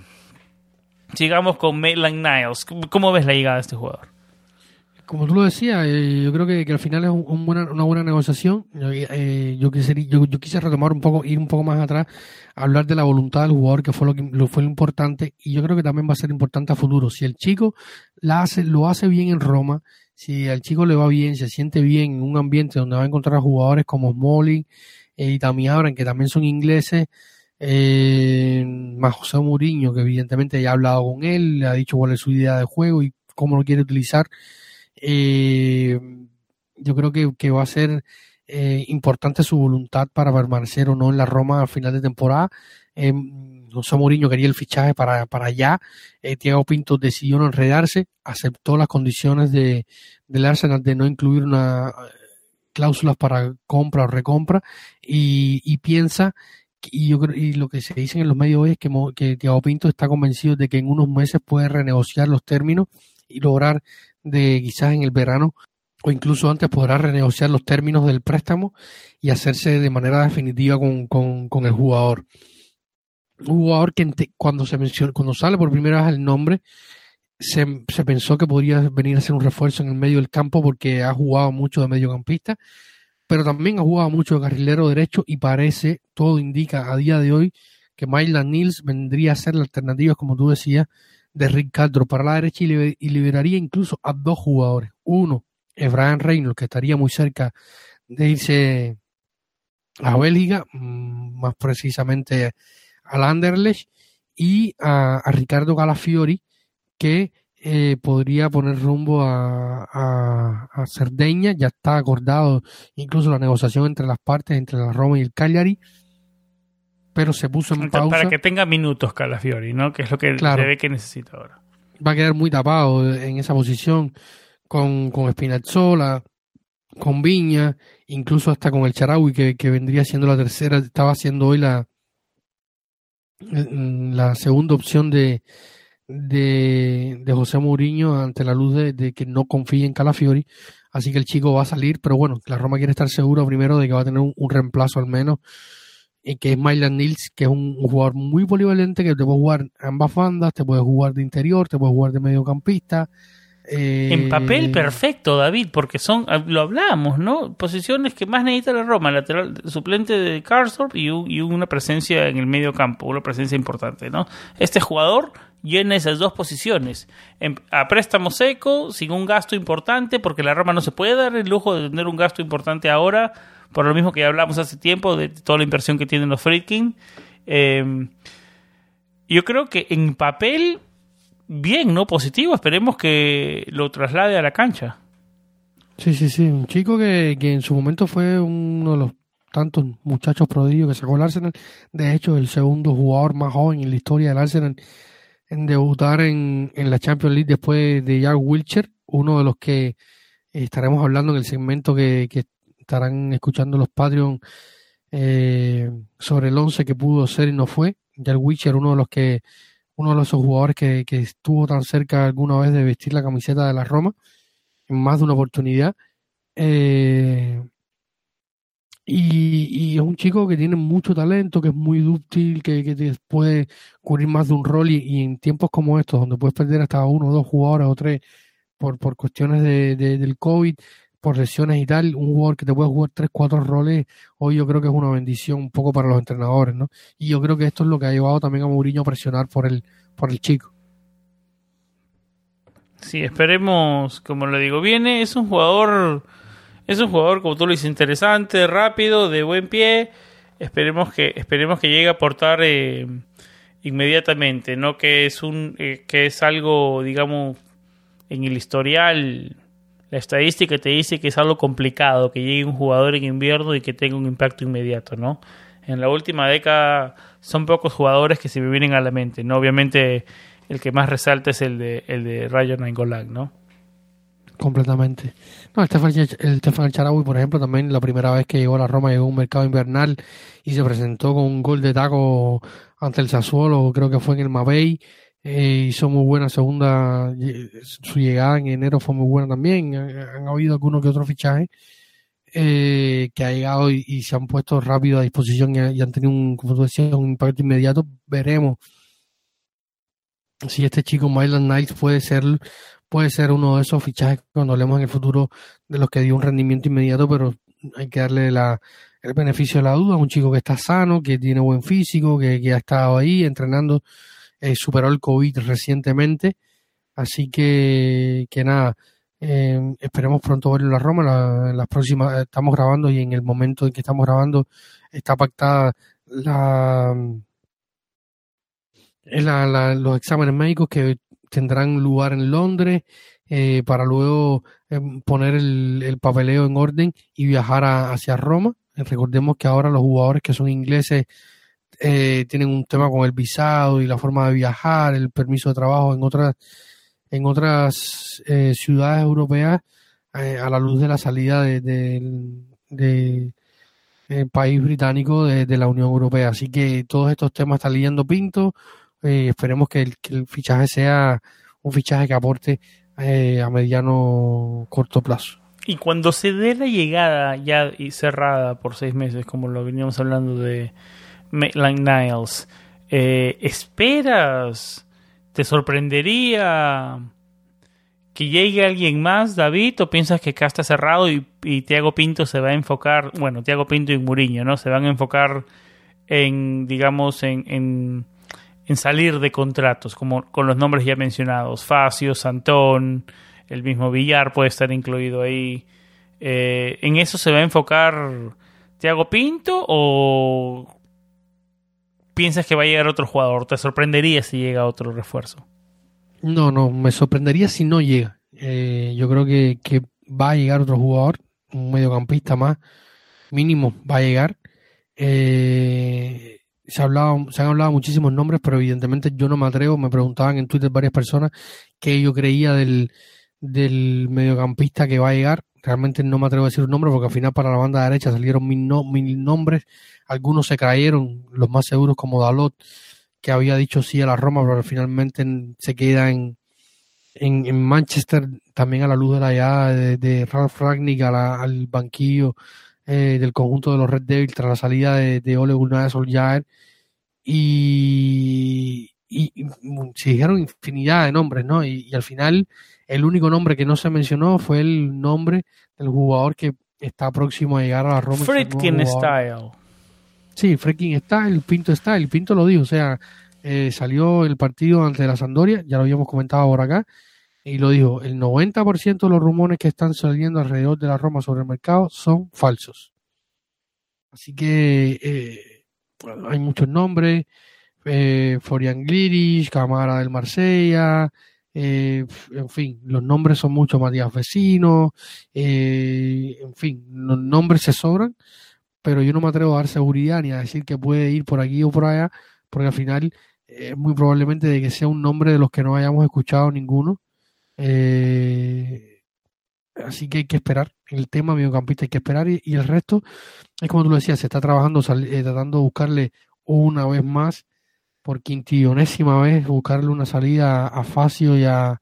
sigamos con Maitland-Niles. ¿Cómo ves la llegada de este jugador? Como tú lo decías, eh, yo creo que, que al final es un, un buena, una buena negociación. Eh, yo, quise, yo, yo quise retomar un poco, ir un poco más atrás, hablar de la voluntad del jugador, que fue lo que lo, fue lo importante, y yo creo que también va a ser importante a futuro. Si el chico la hace, lo hace bien en Roma, si al chico le va bien, se siente bien en un ambiente donde va a encontrar a jugadores como Smalling eh, y Tammy Abraham, que también son ingleses, eh, más José Mourinho, que evidentemente ya ha hablado con él, le ha dicho cuál es su idea de juego y cómo lo quiere utilizar. Eh, yo creo que, que va a ser eh, importante su voluntad para permanecer o no en la Roma al final de temporada. eh, José Mourinho quería el fichaje para, para allá. eh, Tiago Pinto decidió no enredarse, aceptó las condiciones de, del Arsenal de no incluir una cláusulas para compra o recompra, y, y piensa, y yo creo, y lo que se dice en los medios hoy es que, que Tiago Pinto está convencido de que en unos meses puede renegociar los términos y lograr de quizás en el verano o incluso antes podrá renegociar los términos del préstamo y hacerse de manera definitiva con, con, con el jugador. Un jugador que ente, cuando se menciona, cuando sale por primera vez el nombre, se, se pensó que podría venir a ser un refuerzo en el medio del campo porque ha jugado mucho de mediocampista, pero también ha jugado mucho de carrilero derecho, y parece, todo indica a día de hoy, que Maitland-Niles vendría a ser la alternativa, como tú decías, de Ricardo para la derecha, y liberaría incluso a dos jugadores. Uno es Ryan Reynolds, que estaría muy cerca de irse a Bélgica, más precisamente al Anderlecht, y a, a Ricardo Calafiori, que eh, podría poner rumbo a, a, a Cerdeña. Ya está acordado incluso la negociación entre las partes, entre la Roma y el Cagliari, pero se puso en pausa. Para que tenga minutos Calafiori, ¿no? Que es lo que claro, se ve que necesita ahora. Va a quedar muy tapado en esa posición con, con Spinazzola, con Viña, incluso hasta con el Shaarawy, que, que vendría siendo la tercera, estaba siendo hoy la, la segunda opción de, de, de José Mourinho ante la luz de, de que no confía en Calafiori. Así que el chico va a salir, pero bueno, la Roma quiere estar segura primero de que va a tener un, un reemplazo al menos, que es Maitland-Niles, que es un, un jugador muy polivalente, que te puede jugar ambas bandas, te puede jugar de interior, te puede jugar de mediocampista, Eh... En papel perfecto, David, porque son, lo hablamos, ¿no? Posiciones que más necesita la Roma, lateral suplente de Karsdorp y, un, y una presencia en el medio campo, una presencia importante, ¿no? Este jugador llena esas dos posiciones, en, a préstamo seco, sin un gasto importante, porque la Roma no se puede dar el lujo de tener un gasto importante ahora, por lo mismo que ya hablamos hace tiempo de toda la inversión que tienen los Friedkin. Eh, yo creo que en papel... bien, ¿no? Positivo. Esperemos que lo traslade a la cancha. Sí, sí, sí. Un chico que, que en su momento fue uno de los tantos muchachos prodigios que sacó el Arsenal. De hecho, el segundo jugador más joven en la historia del Arsenal en debutar en, en la Champions League después de Jack Wilshere, uno de los que estaremos hablando en el segmento que, que estarán escuchando los Patreon eh, sobre el once que pudo ser y no fue. Jack Wilshere, uno de los que uno de esos jugadores que, que estuvo tan cerca alguna vez de vestir la camiseta de la Roma en más de una oportunidad, eh, y, y es un chico que tiene mucho talento, que es muy dúctil, que, que te puede cubrir más de un rol, y, y en tiempos como estos donde puedes perder hasta uno o dos jugadores o tres por, por cuestiones de, de, del COVID, por lesiones y tal, un jugador que te puede jugar tres, cuatro roles, hoy yo creo que es una bendición un poco para los entrenadores, ¿no? Y yo creo que esto es lo que ha llevado también a Mourinho a presionar por el, por el chico. Sí, esperemos, como le digo, viene, es un jugador, es un jugador, como tú lo dices, interesante, rápido, de buen pie, esperemos que, esperemos que llegue a aportar eh, inmediatamente, no que es un, eh, que es algo, digamos, en el historial. La estadística te dice que es algo complicado, que llegue un jugador en invierno y que tenga un impacto inmediato, ¿no? En la última década son pocos jugadores que se me vienen a la mente, ¿no? Obviamente el que más resalta es el de el de Ryan Reynolds, ¿no? Completamente. No, el Stephan El Shaarawy, por ejemplo, también la primera vez que llegó a la Roma llegó a un mercado invernal y se presentó con un gol de taco ante el Sassuolo, creo que fue en el Mabey. Eh, hizo muy buena segunda, su llegada en enero fue muy buena también, han, han habido algunos que otros fichajes eh, que ha llegado y, y se han puesto rápido a disposición y, y han tenido un, como tú decías, un impacto inmediato. Veremos si este chico Maitland-Niles puede ser puede ser uno de esos fichajes cuando hablemos en el futuro de los que dio un rendimiento inmediato, pero hay que darle la, el beneficio de la duda. Un chico que está sano, que tiene buen físico, que, que ha estado ahí entrenando. Eh, superó el COVID recientemente, así que, que nada, eh, esperemos pronto verlo en la Roma. La, las próximas, estamos grabando y en el momento en que estamos grabando está pactada la, la, la los exámenes médicos que tendrán lugar en Londres eh, para luego eh, poner el, el papeleo en orden y viajar a, hacia Roma. Eh, recordemos que ahora los jugadores que son ingleses Eh, tienen un tema con el visado y la forma de viajar, el permiso de trabajo en otras en otras eh, ciudades europeas eh, a la luz de la salida de, de, de, del país británico de, de la Unión Europea. Así que todos estos temas están lidiando Pinto. Eh, esperemos que el, que el fichaje sea un fichaje que aporte eh, a mediano corto plazo. Y cuando se dé la llegada ya cerrada por seis meses, como lo veníamos hablando de Maitland-Niles, eh, ¿esperas? ¿Te sorprendería que llegue alguien más, David? ¿O piensas que acá está cerrado y, y Tiago Pinto se va a enfocar? Bueno, Tiago Pinto y Mourinho, ¿no? Se van a enfocar en, digamos, en, en, en salir de contratos, como con los nombres ya mencionados. Facio, Santón, el mismo Villar puede estar incluido ahí. Eh, ¿En eso se va a enfocar Tiago Pinto o piensas que va a llegar otro jugador? ¿Te sorprendería si llega otro refuerzo? No, no, me sorprendería si no llega. Eh, yo creo que, que va a llegar otro jugador, un mediocampista más, mínimo va a llegar. Eh, se, ha hablado, se han hablado muchísimos nombres, pero evidentemente yo no me atrevo. Me preguntaban en Twitter varias personas qué yo creía del, del mediocampista que va a llegar. Realmente no me atrevo a decir un nombre porque al final para la banda derecha salieron mil, no, mil nombres. Algunos se creyeron, los más seguros como Dalot, que había dicho sí a la Roma, pero finalmente se queda en, en, en Manchester, también a la luz de la llegada de, de Ralf Rangnick a la, al banquillo eh, del conjunto de los Red Devils tras la salida de, de Ole Gunnar Solskjaer. Y, y, y se dijeron infinidad de nombres, ¿no? Y, y al final el único nombre que no se mencionó fue el nombre del jugador que está próximo a llegar a la Roma. Friedkin Style. Sí, Friedkin Style, Pinto Style. Pinto lo dijo, o sea, eh, salió el partido ante la Sampdoria, ya lo habíamos comentado por acá, y lo dijo, el noventa por ciento de los rumores que están saliendo alrededor de la Roma sobre el mercado son falsos. Así que eh, bueno, hay muchos nombres, eh, Florian Gliris, Camara del Marsella, eh, en fin, los nombres son muchos, Matías Vecino, eh, en fin, los nombres se sobran, pero yo no me atrevo a dar seguridad ni a decir que puede ir por aquí o por allá, porque al final es eh, muy probablemente de que sea un nombre de los que no hayamos escuchado ninguno. Eh, así que hay que esperar el tema mediocampista, hay que esperar y, y el resto es como tú lo decías, se está trabajando sal, eh, tratando de buscarle una vez más, por quintillonésima vez, buscarle una salida a Facio y a,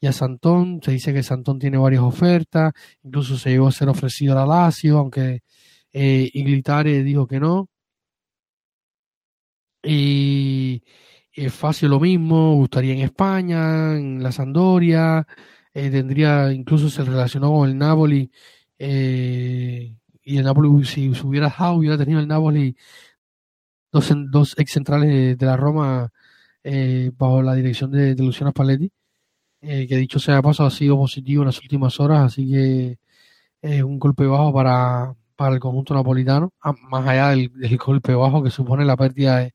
y a Santón. Se dice que Santón tiene varias ofertas, incluso se llegó a ser ofrecido a la Lazio, aunque eh, Iglitare dijo que no, y Facio lo mismo, gustaría en España, en la Sampdoria, eh, tendría, incluso se relacionó con el Napoli, eh, y el Napoli, si hubiera dejado, hubiera tenido el Napoli dos, dos ex centrales de, de la Roma, eh, bajo la dirección de, de Luciano Spalletti, eh, que dicho sea de paso ha sido positivo en las últimas horas, así que es eh, un golpe bajo para, para el conjunto napolitano, más allá del, del golpe bajo que supone la pérdida de,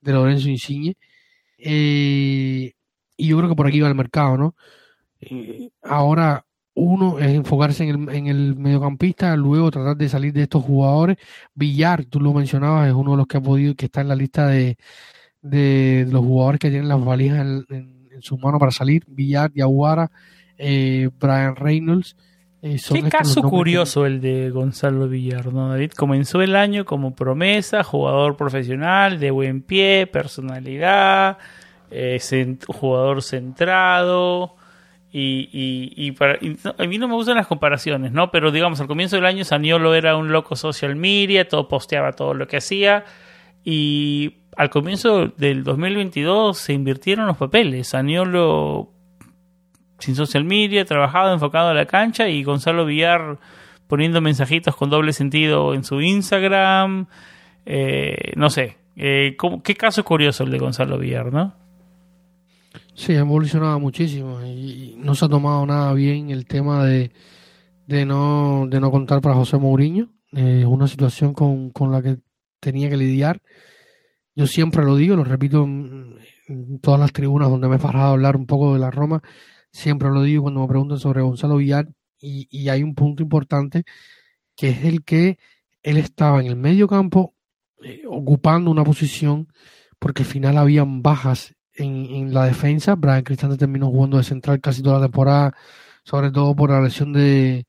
de Lorenzo Insigne. Eh, y yo creo que por aquí va el mercado, ¿no? Eh, ahora uno es enfocarse en el, en el mediocampista, luego tratar de salir de estos jugadores. Villar, tú lo mencionabas, es uno de los que ha podido, que está en la lista de, de, de los jugadores que tienen las valijas en, en, en su mano para salir. Villar, Diawara, eh, Ryan Reynolds. Eh, Qué caso curioso que... el de Gonzalo Villar, ¿no, David? Comenzó el año como promesa, jugador profesional, de buen pie, personalidad, eh, cent- jugador centrado, y, y, y, para, y no, a mí no me gustan las comparaciones, ¿no? Pero digamos, al comienzo del año Zaniolo era un loco social media, todo posteaba todo lo que hacía, y al comienzo del dos mil veintidós se invirtieron los papeles. Zaniolo sin social media, trabajado, enfocado a la cancha, y Gonzalo Villar poniendo mensajitos con doble sentido en su Instagram. Eh, no sé, eh, qué caso curioso el de Gonzalo Villar, ¿no? Sí, ha evolucionado muchísimo y no se ha tomado nada bien el tema de, de, no, de no contar para José Mourinho. Es eh, una situación con, con la que tenía que lidiar. Yo siempre lo digo, lo repito en, en todas las tribunas donde me he parado a hablar un poco de la Roma. Siempre lo digo cuando me preguntan sobre Gonzalo Villar, y, y hay un punto importante que es el que él estaba en el medio campo, eh, ocupando una posición, porque al final habían bajas en, en la defensa. Bryan Cristante terminó jugando de central casi toda la temporada, sobre todo por la lesión de,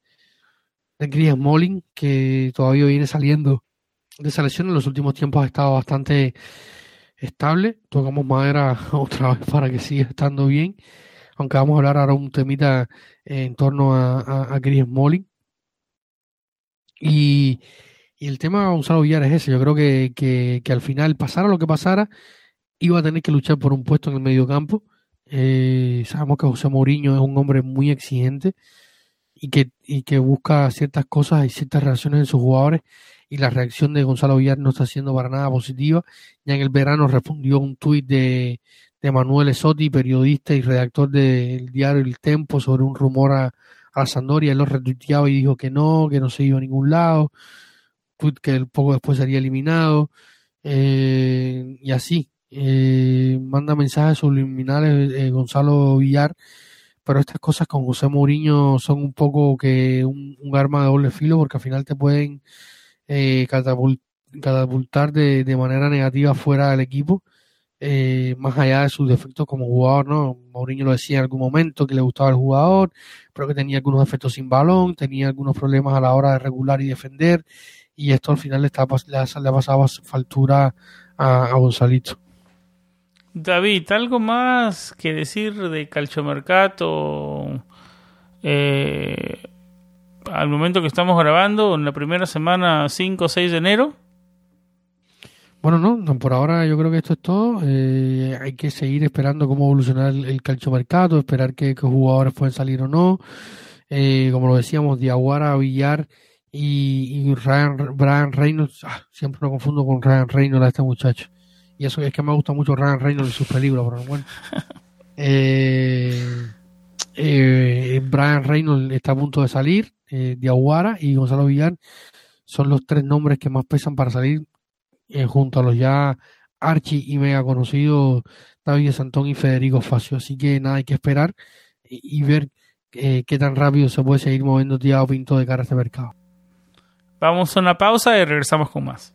de Chris Smalling, que todavía viene saliendo de esa lesión. En los últimos tiempos ha estado bastante estable, tocamos madera otra vez para que siga estando bien, aunque vamos a hablar ahora un temita en torno a, a, a Chris Smalling. Y, y el tema de Gonzalo Villar es ese. Yo creo que, que, que al final, pasara lo que pasara, iba a tener que luchar por un puesto en el mediocampo. Eh, sabemos que José Mourinho es un hombre muy exigente y que, y que busca ciertas cosas y ciertas reacciones en sus jugadores, y la reacción de Gonzalo Villar no está siendo para nada positiva. Ya en el verano respondió un tuit de... de Manuel Esotti, periodista y redactor del diario El Tempo, sobre un rumor a, a Sampdoria. Él lo retuiteaba y dijo que no, que no se iba a ningún lado, que poco después sería eliminado, eh, y así, eh, manda mensajes subliminales eh, Gonzalo Villar, pero estas cosas con José Mourinho son un poco que un, un arma de doble filo, porque al final te pueden eh, catapult, catapultar de, de manera negativa fuera del equipo. Eh, más allá de sus defectos como jugador, ¿no? Mourinho lo decía en algún momento que le gustaba el jugador, pero que tenía algunos defectos sin balón, tenía algunos problemas a la hora de regular y defender, y esto al final le, está, le, le pasaba factura a, a Gonzalito. David, ¿algo más que decir de Calciomercato? Eh, al momento que estamos grabando, en la primera semana cinco o seis de enero. Bueno, no, por ahora yo creo que esto es todo. Eh, hay que seguir esperando cómo evolucionar el, el calciomercato, esperar que, que jugadores pueden salir o no. Eh, como lo decíamos, Diawara, Villar y, y Ryan, Ryan Reynolds. Ah, siempre lo confundo con Ryan Reynolds a este muchacho. Y eso es que me gusta mucho Ryan Reynolds y sus películas, pero bueno. Eh, eh, Ryan Reynolds está a punto de salir, eh, Diawara y Gonzalo Villar son los tres nombres que más pesan para salir, eh, junto a los ya archi y mega conocidos David Santón y Federico Facio. Así que nada, hay que esperar y, y ver eh, qué tan rápido se puede seguir moviendo Tiago Pinto de cara a este mercado. Vamos a una pausa y regresamos con más.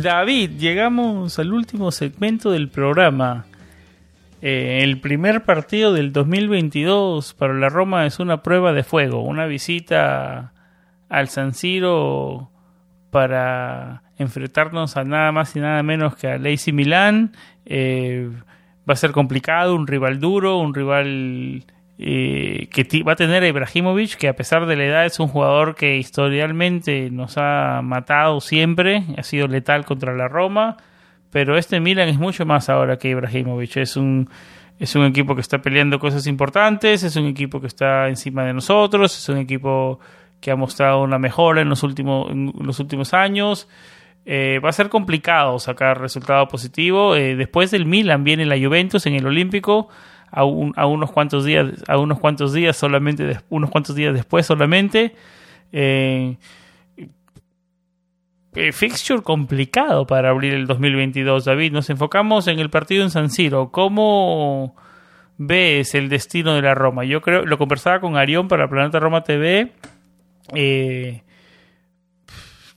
David, llegamos al último segmento del programa. Eh, el primer partido del dos mil veintidós para la Roma es una prueba de fuego, una visita al San Siro para enfrentarnos a nada más y nada menos que al A C Milan. Eh, va a ser complicado, un rival duro, un rival eh, que t- va a tener a Ibrahimovic, que a pesar de la edad es un jugador que historialmente nos ha matado siempre, ha sido letal contra la Roma, pero este Milan es mucho más ahora que Ibrahimovic. Es un, es un equipo que está peleando cosas importantes, es un equipo que está encima de nosotros, es un equipo que ha mostrado una mejora en los últimos, en los últimos años. Eh, va a ser complicado sacar resultado positivo. Eh, después del Milan viene la Juventus en el Olímpico, A, un, a unos cuantos días a unos cuantos días solamente de, unos cuantos días después solamente eh, eh, fixture complicado para abrir el dos mil veintidós. David, nos enfocamos en el partido en San Siro. ¿Cómo ves el destino de la Roma? Yo creo, lo conversaba con Arión para Planeta Roma T V, eh,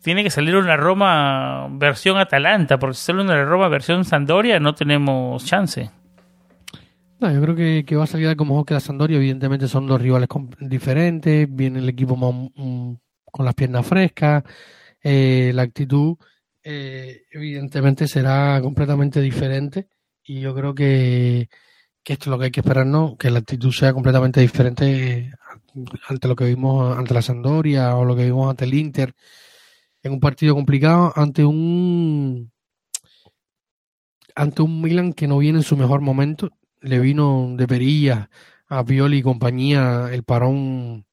tiene que salir una Roma versión Atalanta, porque si sale una Roma versión Sampdoria no tenemos chance. No, yo creo que, que va a salir algo mejor que la Sampdoria. Evidentemente son dos rivales comp- diferentes, viene el equipo más, mm, con las piernas frescas, eh, la actitud eh, evidentemente será completamente diferente y yo creo que, que esto es lo que hay que esperar, ¿no? Que la actitud sea completamente diferente ante lo que vimos ante la Sampdoria o lo que vimos ante el Inter, en un partido complicado ante un ante un Milan que no viene en su mejor momento. Le vino de perilla a Pioli y compañía el parón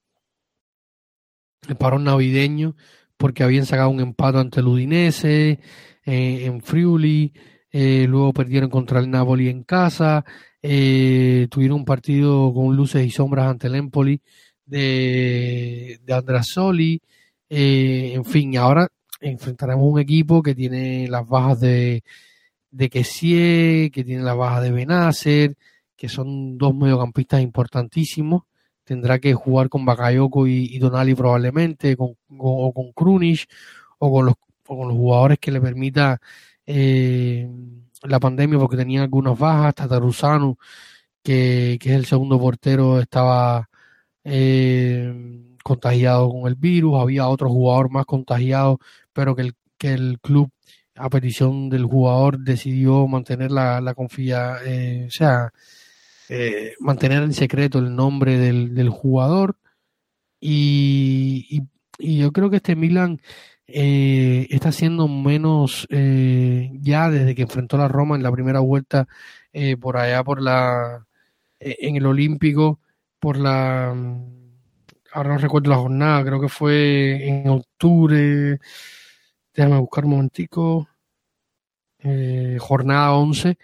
el parón navideño, porque habían sacado un empate ante el Udinese, eh, en Friuli, eh, luego perdieron contra el Napoli en casa, eh, tuvieron un partido con luces y sombras ante el Empoli de, de Andreazzoli, eh, en fin, ahora enfrentaremos un equipo que tiene las bajas de de Kessie, que tiene la baja de Benacer, que son dos mediocampistas importantísimos. Tendrá que jugar con Bakayoko y, y Donali probablemente, con, con, o con Krunic, o con los, o con los jugadores que le permita eh, la pandemia, porque tenía algunas bajas. Tataruzanu, que, que es el segundo portero, estaba eh, contagiado con el virus. Había otro jugador más contagiado, pero que el, que el club, a petición del jugador, decidió mantener la, la confía, eh, o sea, eh, mantener en secreto el nombre del, del jugador. Y, y, y yo creo que este Milan eh, está siendo menos, eh, ya desde que enfrentó a la Roma en la primera vuelta, eh, por allá por la eh, en el Olímpico, por la, ahora no recuerdo la jornada, creo que fue en octubre. Déjame buscar un momentico. Eh, jornada once.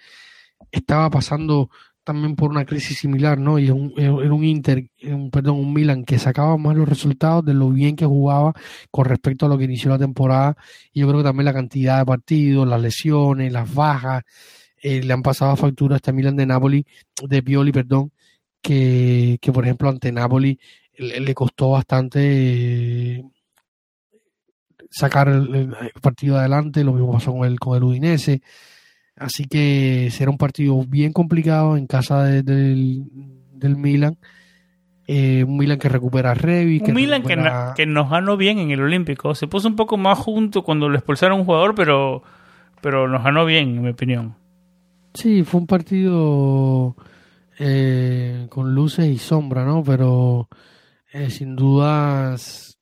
Estaba pasando también por una crisis similar, ¿no? Y era un Inter, un, perdón, un Milan que sacaba más los resultados de lo bien que jugaba con respecto a lo que inició la temporada. Y yo creo que también la cantidad de partidos, las lesiones, las bajas, eh, le han pasado factura a este Milan de Napoli, de Pioli, perdón, que, que por ejemplo ante Napoli le, le costó bastante. Eh, sacar el, el partido adelante. Lo mismo pasó con el, con el Udinese. Así que será un partido bien complicado en casa de, de, del, del Milan. Eh, un Milan que recupera a Rebić. Un que Milan recupera... que, na- que nos ganó bien en el Olímpico. Se puso un poco más junto cuando le expulsaron a un jugador, pero, pero nos ganó bien, en mi opinión. Sí, fue un partido eh, con luces y sombra, ¿no? Pero eh, sin dudas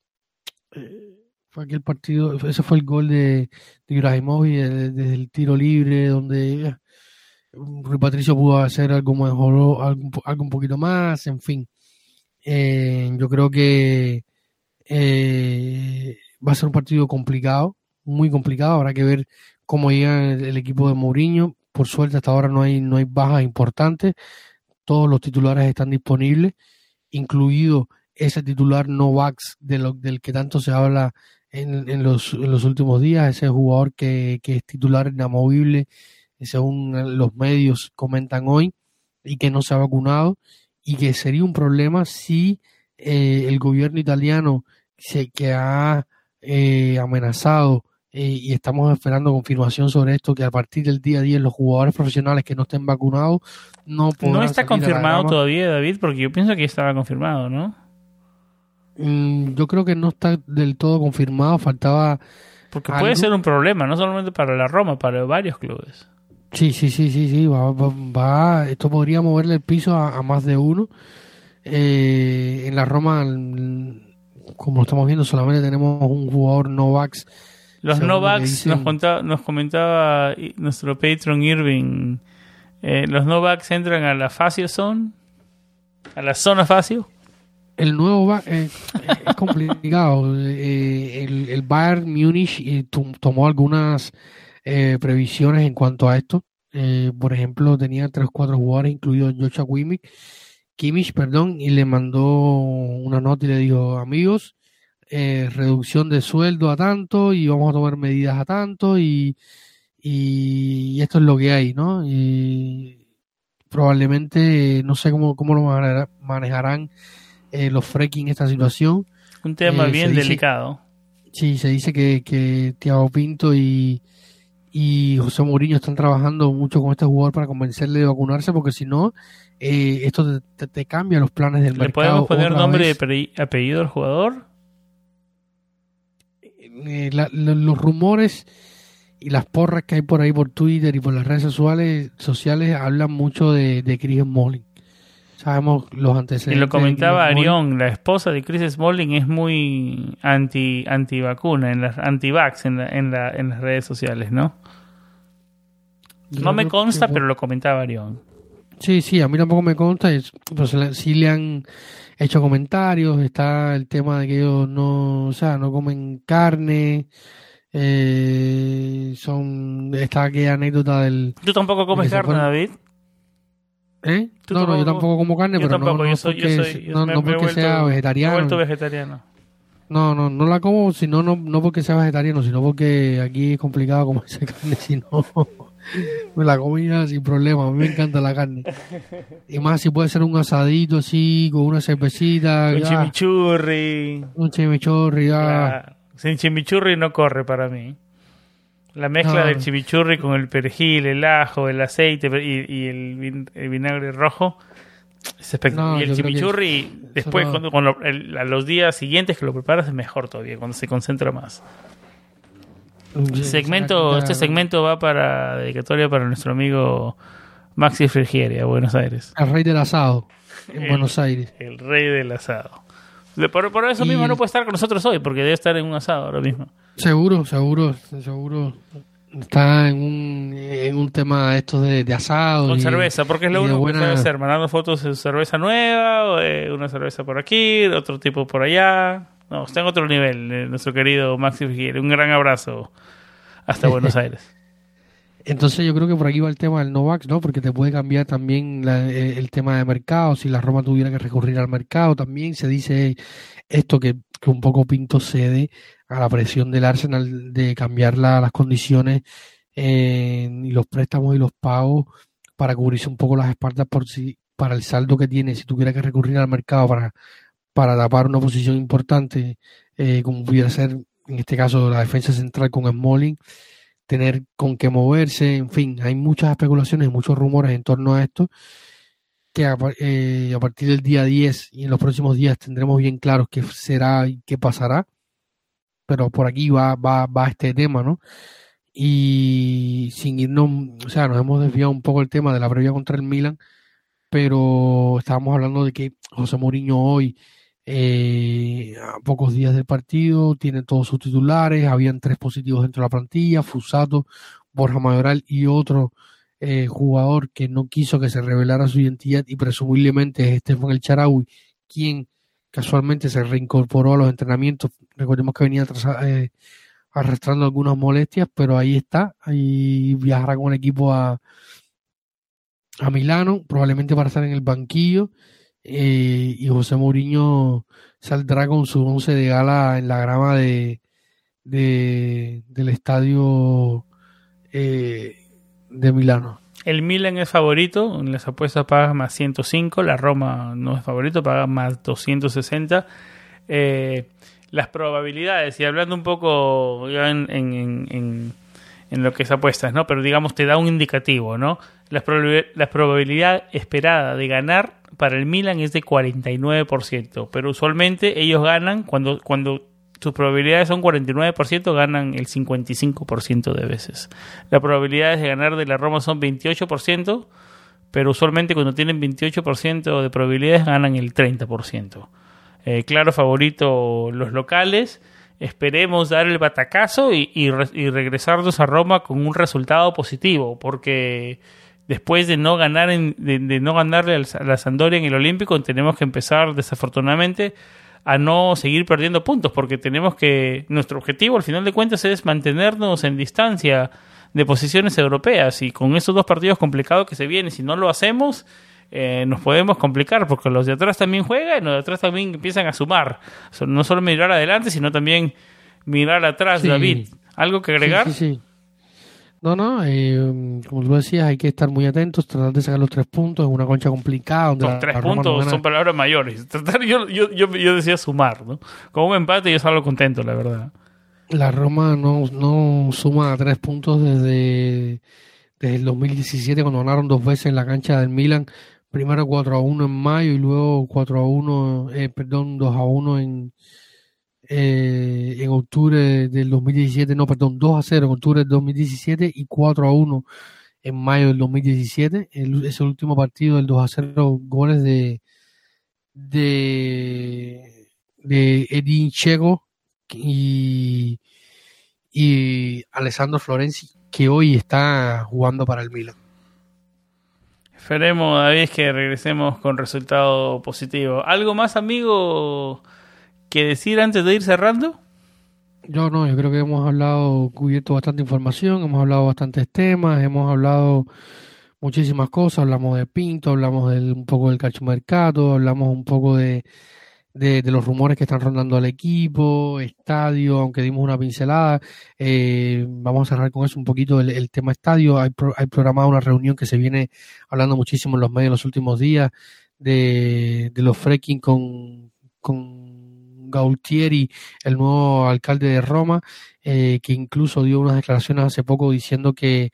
eh, fue aquel partido. Ese fue el gol de, de Ibrahimovic desde el tiro libre, donde eh, Rui Patricio pudo hacer algo mejor, algo, algo un poquito más, en fin. Eh, yo creo que eh, va a ser un partido complicado, muy complicado. Habrá que ver cómo llega el, el equipo de Mourinho. Por suerte hasta ahora no hay, no hay bajas importantes. Todos los titulares están disponibles, incluido ese titular Novaks de lo, del que tanto se habla en, en, los, en los últimos días. Ese jugador que, que es titular inamovible, según los medios comentan hoy, y que no se ha vacunado, y que sería un problema si eh, el gobierno italiano se, que ha eh, amenazado, eh, y estamos esperando confirmación sobre esto, que a partir del día diez los jugadores profesionales que no estén vacunados no podrán. No está confirmado todavía, David, porque yo pienso que estaba confirmado, ¿no? Mm, yo creo que no está del todo confirmado, faltaba... Porque puede algo... ser un problema, no solamente para la Roma, para varios clubes. Sí, sí, sí, sí, sí. Va, va, va. Esto podría moverle el piso a, a más de uno. Eh, en la Roma, como lo estamos viendo, solamente tenemos un jugador Novaks. Los Novaks nos contaba, nos comentaba nuestro patron Irving. Eh, los Novaks entran a la Facio Zone, a la zona Facio. El nuevo va- eh, es complicado. eh, el, el Bayern Múnich eh, t- tomó algunas Eh, previsiones en cuanto a esto. Eh, por ejemplo, tenía tres o cuatro jugadores, incluido Joshua Kimmich, Kimmich, perdón, y le mandó una nota y le dijo: amigos, eh, reducción de sueldo a tanto y vamos a tomar medidas a tanto y, y, y esto es lo que hay, ¿no? Y probablemente no sé cómo, cómo lo manejarán eh, los Friedkin en esta situación. Un tema eh, bien delicado. Dice, sí, se dice que, que Tiago Pinto y y José Mourinho están trabajando mucho con este jugador para convencerle de vacunarse, porque si no, eh, esto te, te, te cambia los planes del ¿Le mercado. ¿Le podemos poner nombre y apellido al jugador? Eh, la, la, los rumores y las porras que hay por ahí por Twitter y por las redes sociales, sociales hablan mucho de, de Chris Smalling. Sabemos los antecedentes. Y lo comentaba Arión, la esposa de Chris Smalling es muy anti antivacuna, en las anti-vax en la, en, la, en las redes sociales, ¿no? No me consta, pero lo comentaba Arión. Sí, sí, a mí tampoco me consta, pero sí le han hecho comentarios. Está el tema de que ellos no, o sea, no comen carne. Eh, son está aquella anécdota del... ¿Tú tampoco comes carne, David? ¿Eh? No, tampoco, no, yo tampoco como carne, yo pero tampoco, no, no porque, yo soy, yo no, me, no porque vuelto, sea vegetariano. Me he vuelto vegetariano. No, no, no la como, sino no, no porque sea vegetariano, sino porque aquí es complicado comerse carne, sino me la comía sin problema. A mí me encanta la carne. Y más si puede ser un asadito así, con una cervecita. Un ya, chimichurri. Un chimichurri, ya. La, sin chimichurri no corre para mí. La mezcla ah. del chimichurri con el perejil, el ajo, el aceite y, y el, vin- el vinagre rojo es espectacular. No, y el chimichurri es... después, no... cuando, cuando el, a los días siguientes que lo preparas es mejor todavía, cuando se concentra más. Sí, segmento, este segmento va para dedicatoria para nuestro amigo Maxi Frigieri a Buenos Aires. El rey del asado en el, Buenos Aires. El rey del asado. Por, por eso mismo y... no puede estar con nosotros hoy, porque debe estar en un asado ahora mismo. Seguro, seguro, seguro. Está en un, en un tema estos de, de asado. Con y, cerveza, porque es lo único buena... que debe ser. Mandando fotos de cerveza nueva, una cerveza por aquí, otro tipo por allá. No, está en otro nivel, nuestro querido Maxi Figueres. Un gran abrazo hasta Buenos Aires. Entonces yo creo que por aquí va el tema del Novaks, ¿no? Porque te puede cambiar también la, el tema de mercado. Si la Roma tuviera que recurrir al mercado, también se dice esto que, que un poco Pinto cede a la presión del Arsenal de cambiar la, las condiciones eh, y los préstamos y los pagos para cubrirse un poco las espaldas por si, para el saldo que tiene. Si tuviera que recurrir al mercado para, para tapar una posición importante, eh, como pudiera ser en este caso la defensa central con Smalling, tener con qué moverse, en fin, hay muchas especulaciones, muchos rumores en torno a esto, que a, eh, a partir del día diez y en los próximos días tendremos bien claros qué será y qué pasará, pero por aquí va, va, va este tema, ¿no? Y sin irnos, o sea, nos hemos desviado un poco el tema de la previa contra el Milan, pero estábamos hablando de que José Mourinho hoy, eh, a pocos días del partido, tiene todos sus titulares, habían tres positivos dentro de la plantilla, Fusato, Borja Mayoral y otro eh, jugador que no quiso que se revelara su identidad, y presumiblemente es Stephan El Shaarawy, quien casualmente se reincorporó a los entrenamientos. Recordemos que venía tras, eh, arrastrando algunas molestias, pero ahí está, ahí viajará con el equipo a, a Milano, probablemente para estar en el banquillo, eh, y José Mourinho saldrá con su once de gala en la grama de, de del estadio eh, de Milano. El Milan es favorito, en las apuestas paga más ciento cinco, la Roma no es favorito, paga más doscientos sesenta. Eh, las probabilidades, y hablando un poco ya en, en, en, en lo que es apuestas, ¿no? Pero digamos te da un indicativo, ¿no? Las prob- la probabilidad esperada de ganar para el Milan es de cuarenta y nueve por ciento, pero usualmente ellos ganan, cuando, cuando sus probabilidades son cuarenta y nueve por ciento, ganan el cincuenta y cinco por ciento de veces. Las probabilidades de ganar de la Roma son veintiocho por ciento, pero usualmente cuando tienen veintiocho por ciento de probabilidades ganan el treinta por ciento. Eh, claro, favorito los locales. Esperemos dar el batacazo y, y, re, y regresarnos a Roma con un resultado positivo, porque después de no ganar en, de, de no ganarle a la Sampdoria en el Olímpico, tenemos que empezar desafortunadamente a no seguir perdiendo puntos, porque tenemos que, nuestro objetivo al final de cuentas es mantenernos en distancia de posiciones europeas, y con estos dos partidos complicados que se vienen, si no lo hacemos, eh, nos podemos complicar, porque los de atrás también juegan y los de atrás también empiezan a sumar, no solo mirar adelante sino también mirar atrás. Sí. David, ¿algo que agregar? Sí, sí, sí. No, no, eh, como tú decías, hay que estar muy atentos, tratar de sacar los tres puntos, es una concha complicada. Donde los tres puntos son palabras mayores. Tratar, yo, yo, yo, yo decía sumar, ¿no? Con un empate yo salgo contento, la verdad. La Roma no, no suma tres puntos desde, desde el dos mil diecisiete, cuando ganaron dos veces en la cancha del Milan. Primero cuatro a uno en mayo y luego cuatro a uno, eh, perdón, dos a uno en... Eh, en octubre del dos mil diecisiete, no, perdón, dos a cero en octubre del dos mil diecisiete y cuatro a uno en mayo del dos mil diecisiete. El, ese último partido del dos a cero, goles de de, de Edin Dzeko y, y Alessandro Florenzi, que hoy está jugando para el Milan. Esperemos, David, que regresemos con resultado positivo. ¿Algo más, amigo, ¿qué decir antes de ir cerrando? Yo no, yo creo que hemos hablado, cubierto bastante información, hemos hablado bastantes temas, hemos hablado muchísimas cosas, hablamos de Pinto, hablamos del, un poco del Calcio Mercato, hablamos un poco de, de, de los rumores que están rondando al equipo, estadio, aunque dimos una pincelada, eh, vamos a cerrar con eso un poquito el, el tema estadio. Hay, pro, hay programada una reunión que se viene hablando muchísimo en los medios en los últimos días, de, de los Friedkin con... con Gaultieri, el nuevo alcalde de Roma, eh, que incluso dio unas declaraciones hace poco diciendo que,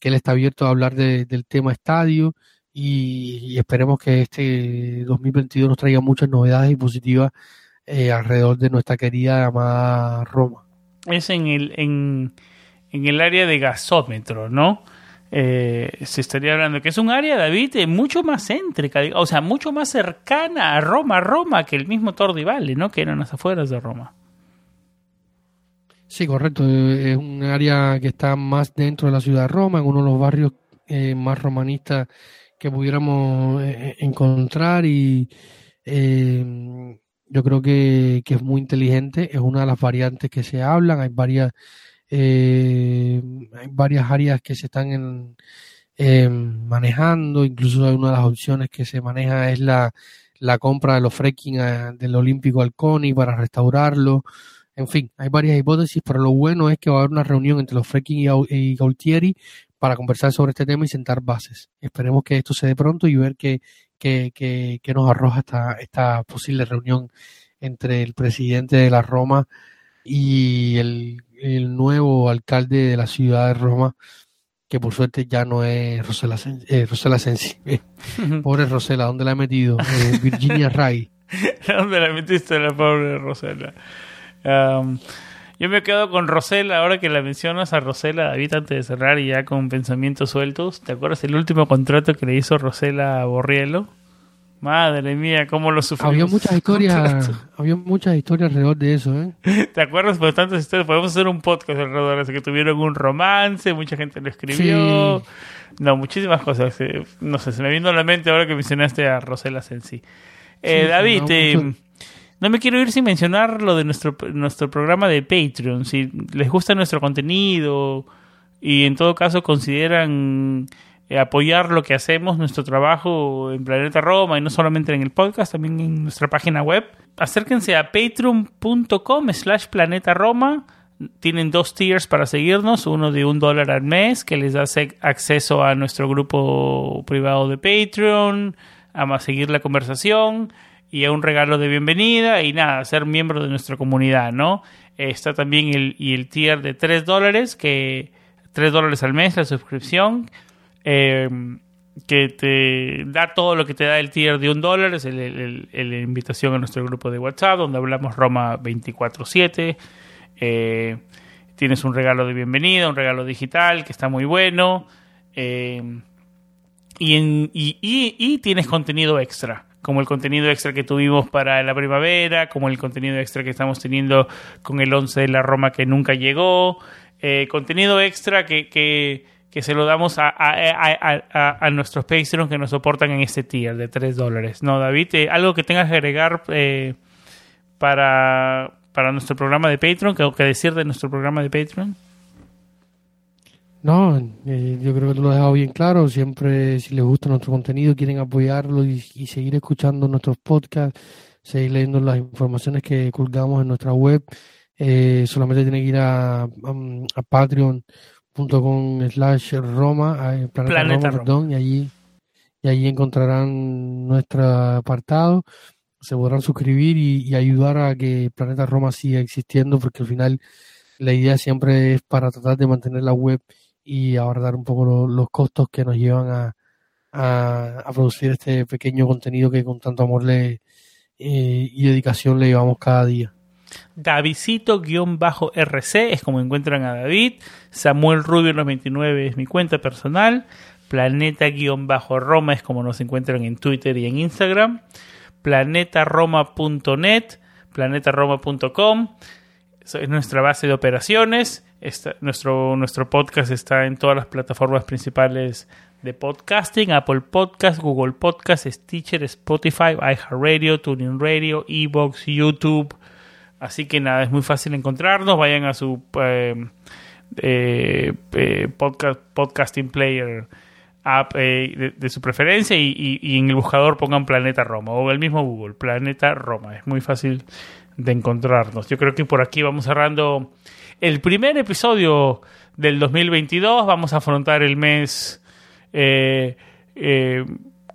que él está abierto a hablar de, del tema estadio, y, y esperemos que este dos mil veintidós nos traiga muchas novedades y positivas eh, alrededor de nuestra querida amada Roma. Es en el, en, en el área de gasómetro, ¿no? Eh, se estaría hablando que es un área, David, mucho más céntrica, o sea, mucho más cercana a Roma, Roma que el mismo Tordivale, ¿no? Que eran las afueras de Roma. Sí, correcto. Es un área que está más dentro de la ciudad de Roma, en uno de los barrios eh, más romanistas que pudiéramos eh, encontrar, y eh, yo creo que, que es muy inteligente. Es una de las variantes que se hablan. Hay varias Eh, hay varias áreas que se están en, eh, manejando, incluso una de las opciones que se maneja es la, la compra de los Friedkin a, del Olímpico al CONI para restaurarlo. En fin, hay varias hipótesis, pero lo bueno es que va a haber una reunión entre los Friedkin y, y Gaultieri para conversar sobre este tema y sentar bases. Esperemos que esto se dé pronto y ver qué que, que, que nos arroja esta, esta posible reunión entre el presidente de la Roma y el, el nuevo alcalde de la ciudad de Roma, que por suerte ya no es Rosela eh, Rosela Sensi. Eh, pobre Rosela, ¿dónde la he metido? Eh, Virginia Ray. ¿Dónde la metiste la pobre Rosela? Um, yo me quedo con Rosela, ahora que la mencionas a Rosela, David, antes de cerrar y ya con pensamientos sueltos. ¿Te acuerdas el último contrato que le hizo Rosela a Borriello? Madre mía, cómo lo sufrimos. Había muchas historias, había muchas historias alrededor de eso, ¿eh? ¿Te acuerdas? Por tanto, ustedes podemos hacer un podcast alrededor de eso, que tuvieron un romance, mucha gente lo escribió. Sí. No, muchísimas cosas. No sé, se me vino a la mente ahora que mencionaste a Rosela Sensi. Eh, sí, David, no, eh, mucho... no me quiero ir sin mencionar lo de nuestro, nuestro programa de Patreon. Si les gusta nuestro contenido y en todo caso consideran... apoyar lo que hacemos, nuestro trabajo en Planeta Roma, y no solamente en el podcast, también en nuestra página web. Acérquense a patreon.com slash Planeta Roma. Tienen dos tiers para seguirnos, uno de un dólar al mes, que les da acceso a nuestro grupo privado de Patreon, a seguir la conversación y a un regalo de bienvenida y nada, ser miembro de nuestra comunidad, ¿no? Está también el, y el tier de tres dólares, que tres dólares al mes la suscripción, Eh, que te da todo lo que te da el tier de un dólar, es la invitación a nuestro grupo de WhatsApp donde hablamos Roma veinticuatro siete. Eh, tienes un regalo de bienvenida, un regalo digital que está muy bueno, eh, y, en, y, y, y tienes contenido extra, como el contenido extra que tuvimos para la primavera, como el contenido extra que estamos teniendo con el once de la Roma que nunca llegó, eh, contenido extra que... que que se lo damos a, a, a, a, a nuestros Patreons que nos soportan en este tier de tres dólares. ¿No, David? Eh, ¿Algo que tengas que agregar eh, para, para nuestro programa de Patreon? ¿Qué que decir de nuestro programa de Patreon? No, eh, yo creo que tú lo has dejado bien claro. Siempre, si les gusta nuestro contenido, quieren apoyarlo y, y seguir escuchando nuestros podcasts, seguir leyendo las informaciones que colgamos en nuestra web, eh, solamente tienen que ir a, a, a Patreon. Punto com slash Roma, Planeta, Planeta Roma, Roma. Perdón, y allí, y allí encontrarán nuestro apartado, se podrán suscribir y, y ayudar a que Planeta Roma siga existiendo, porque al final la idea siempre es para tratar de mantener la web y abordar un poco lo, los costos que nos llevan a, a, a producir este pequeño contenido que con tanto amor le, eh, y dedicación le llevamos cada día. davisito guión bajo R C es como encuentran a David. Samuel Rubio noventa y nueve es mi cuenta personal. Planeta-Roma es como nos encuentran en Twitter y en Instagram. Planetaroma punto net, planetaroma punto com es nuestra base de operaciones. Está, nuestro, nuestro podcast está en todas las plataformas principales de podcasting: Apple Podcast, Google Podcast, Stitcher, Spotify, iHeartRadio, TuneIn Radio, Evox, YouTube. Así que nada, es muy fácil encontrarnos. Vayan a su eh, eh, eh, podcast, podcasting player app eh, de, de su preferencia y, y, y en el buscador pongan Planeta Roma o el mismo Google, Planeta Roma. Es muy fácil de encontrarnos. Yo creo que por aquí vamos cerrando el primer episodio del dos mil veintidós. Vamos a afrontar el mes eh, eh,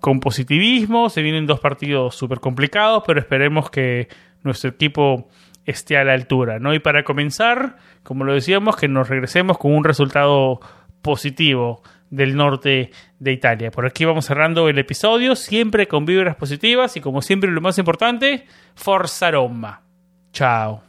con positivismo. Se vienen dos partidos súper complicados, pero esperemos que nuestro equipo esté a la altura, ¿no? Y para comenzar, como lo decíamos, que nos regresemos con un resultado positivo del norte de Italia. Por aquí vamos cerrando el episodio, siempre con vibras positivas y como siempre lo más importante, Forza Roma. Chao.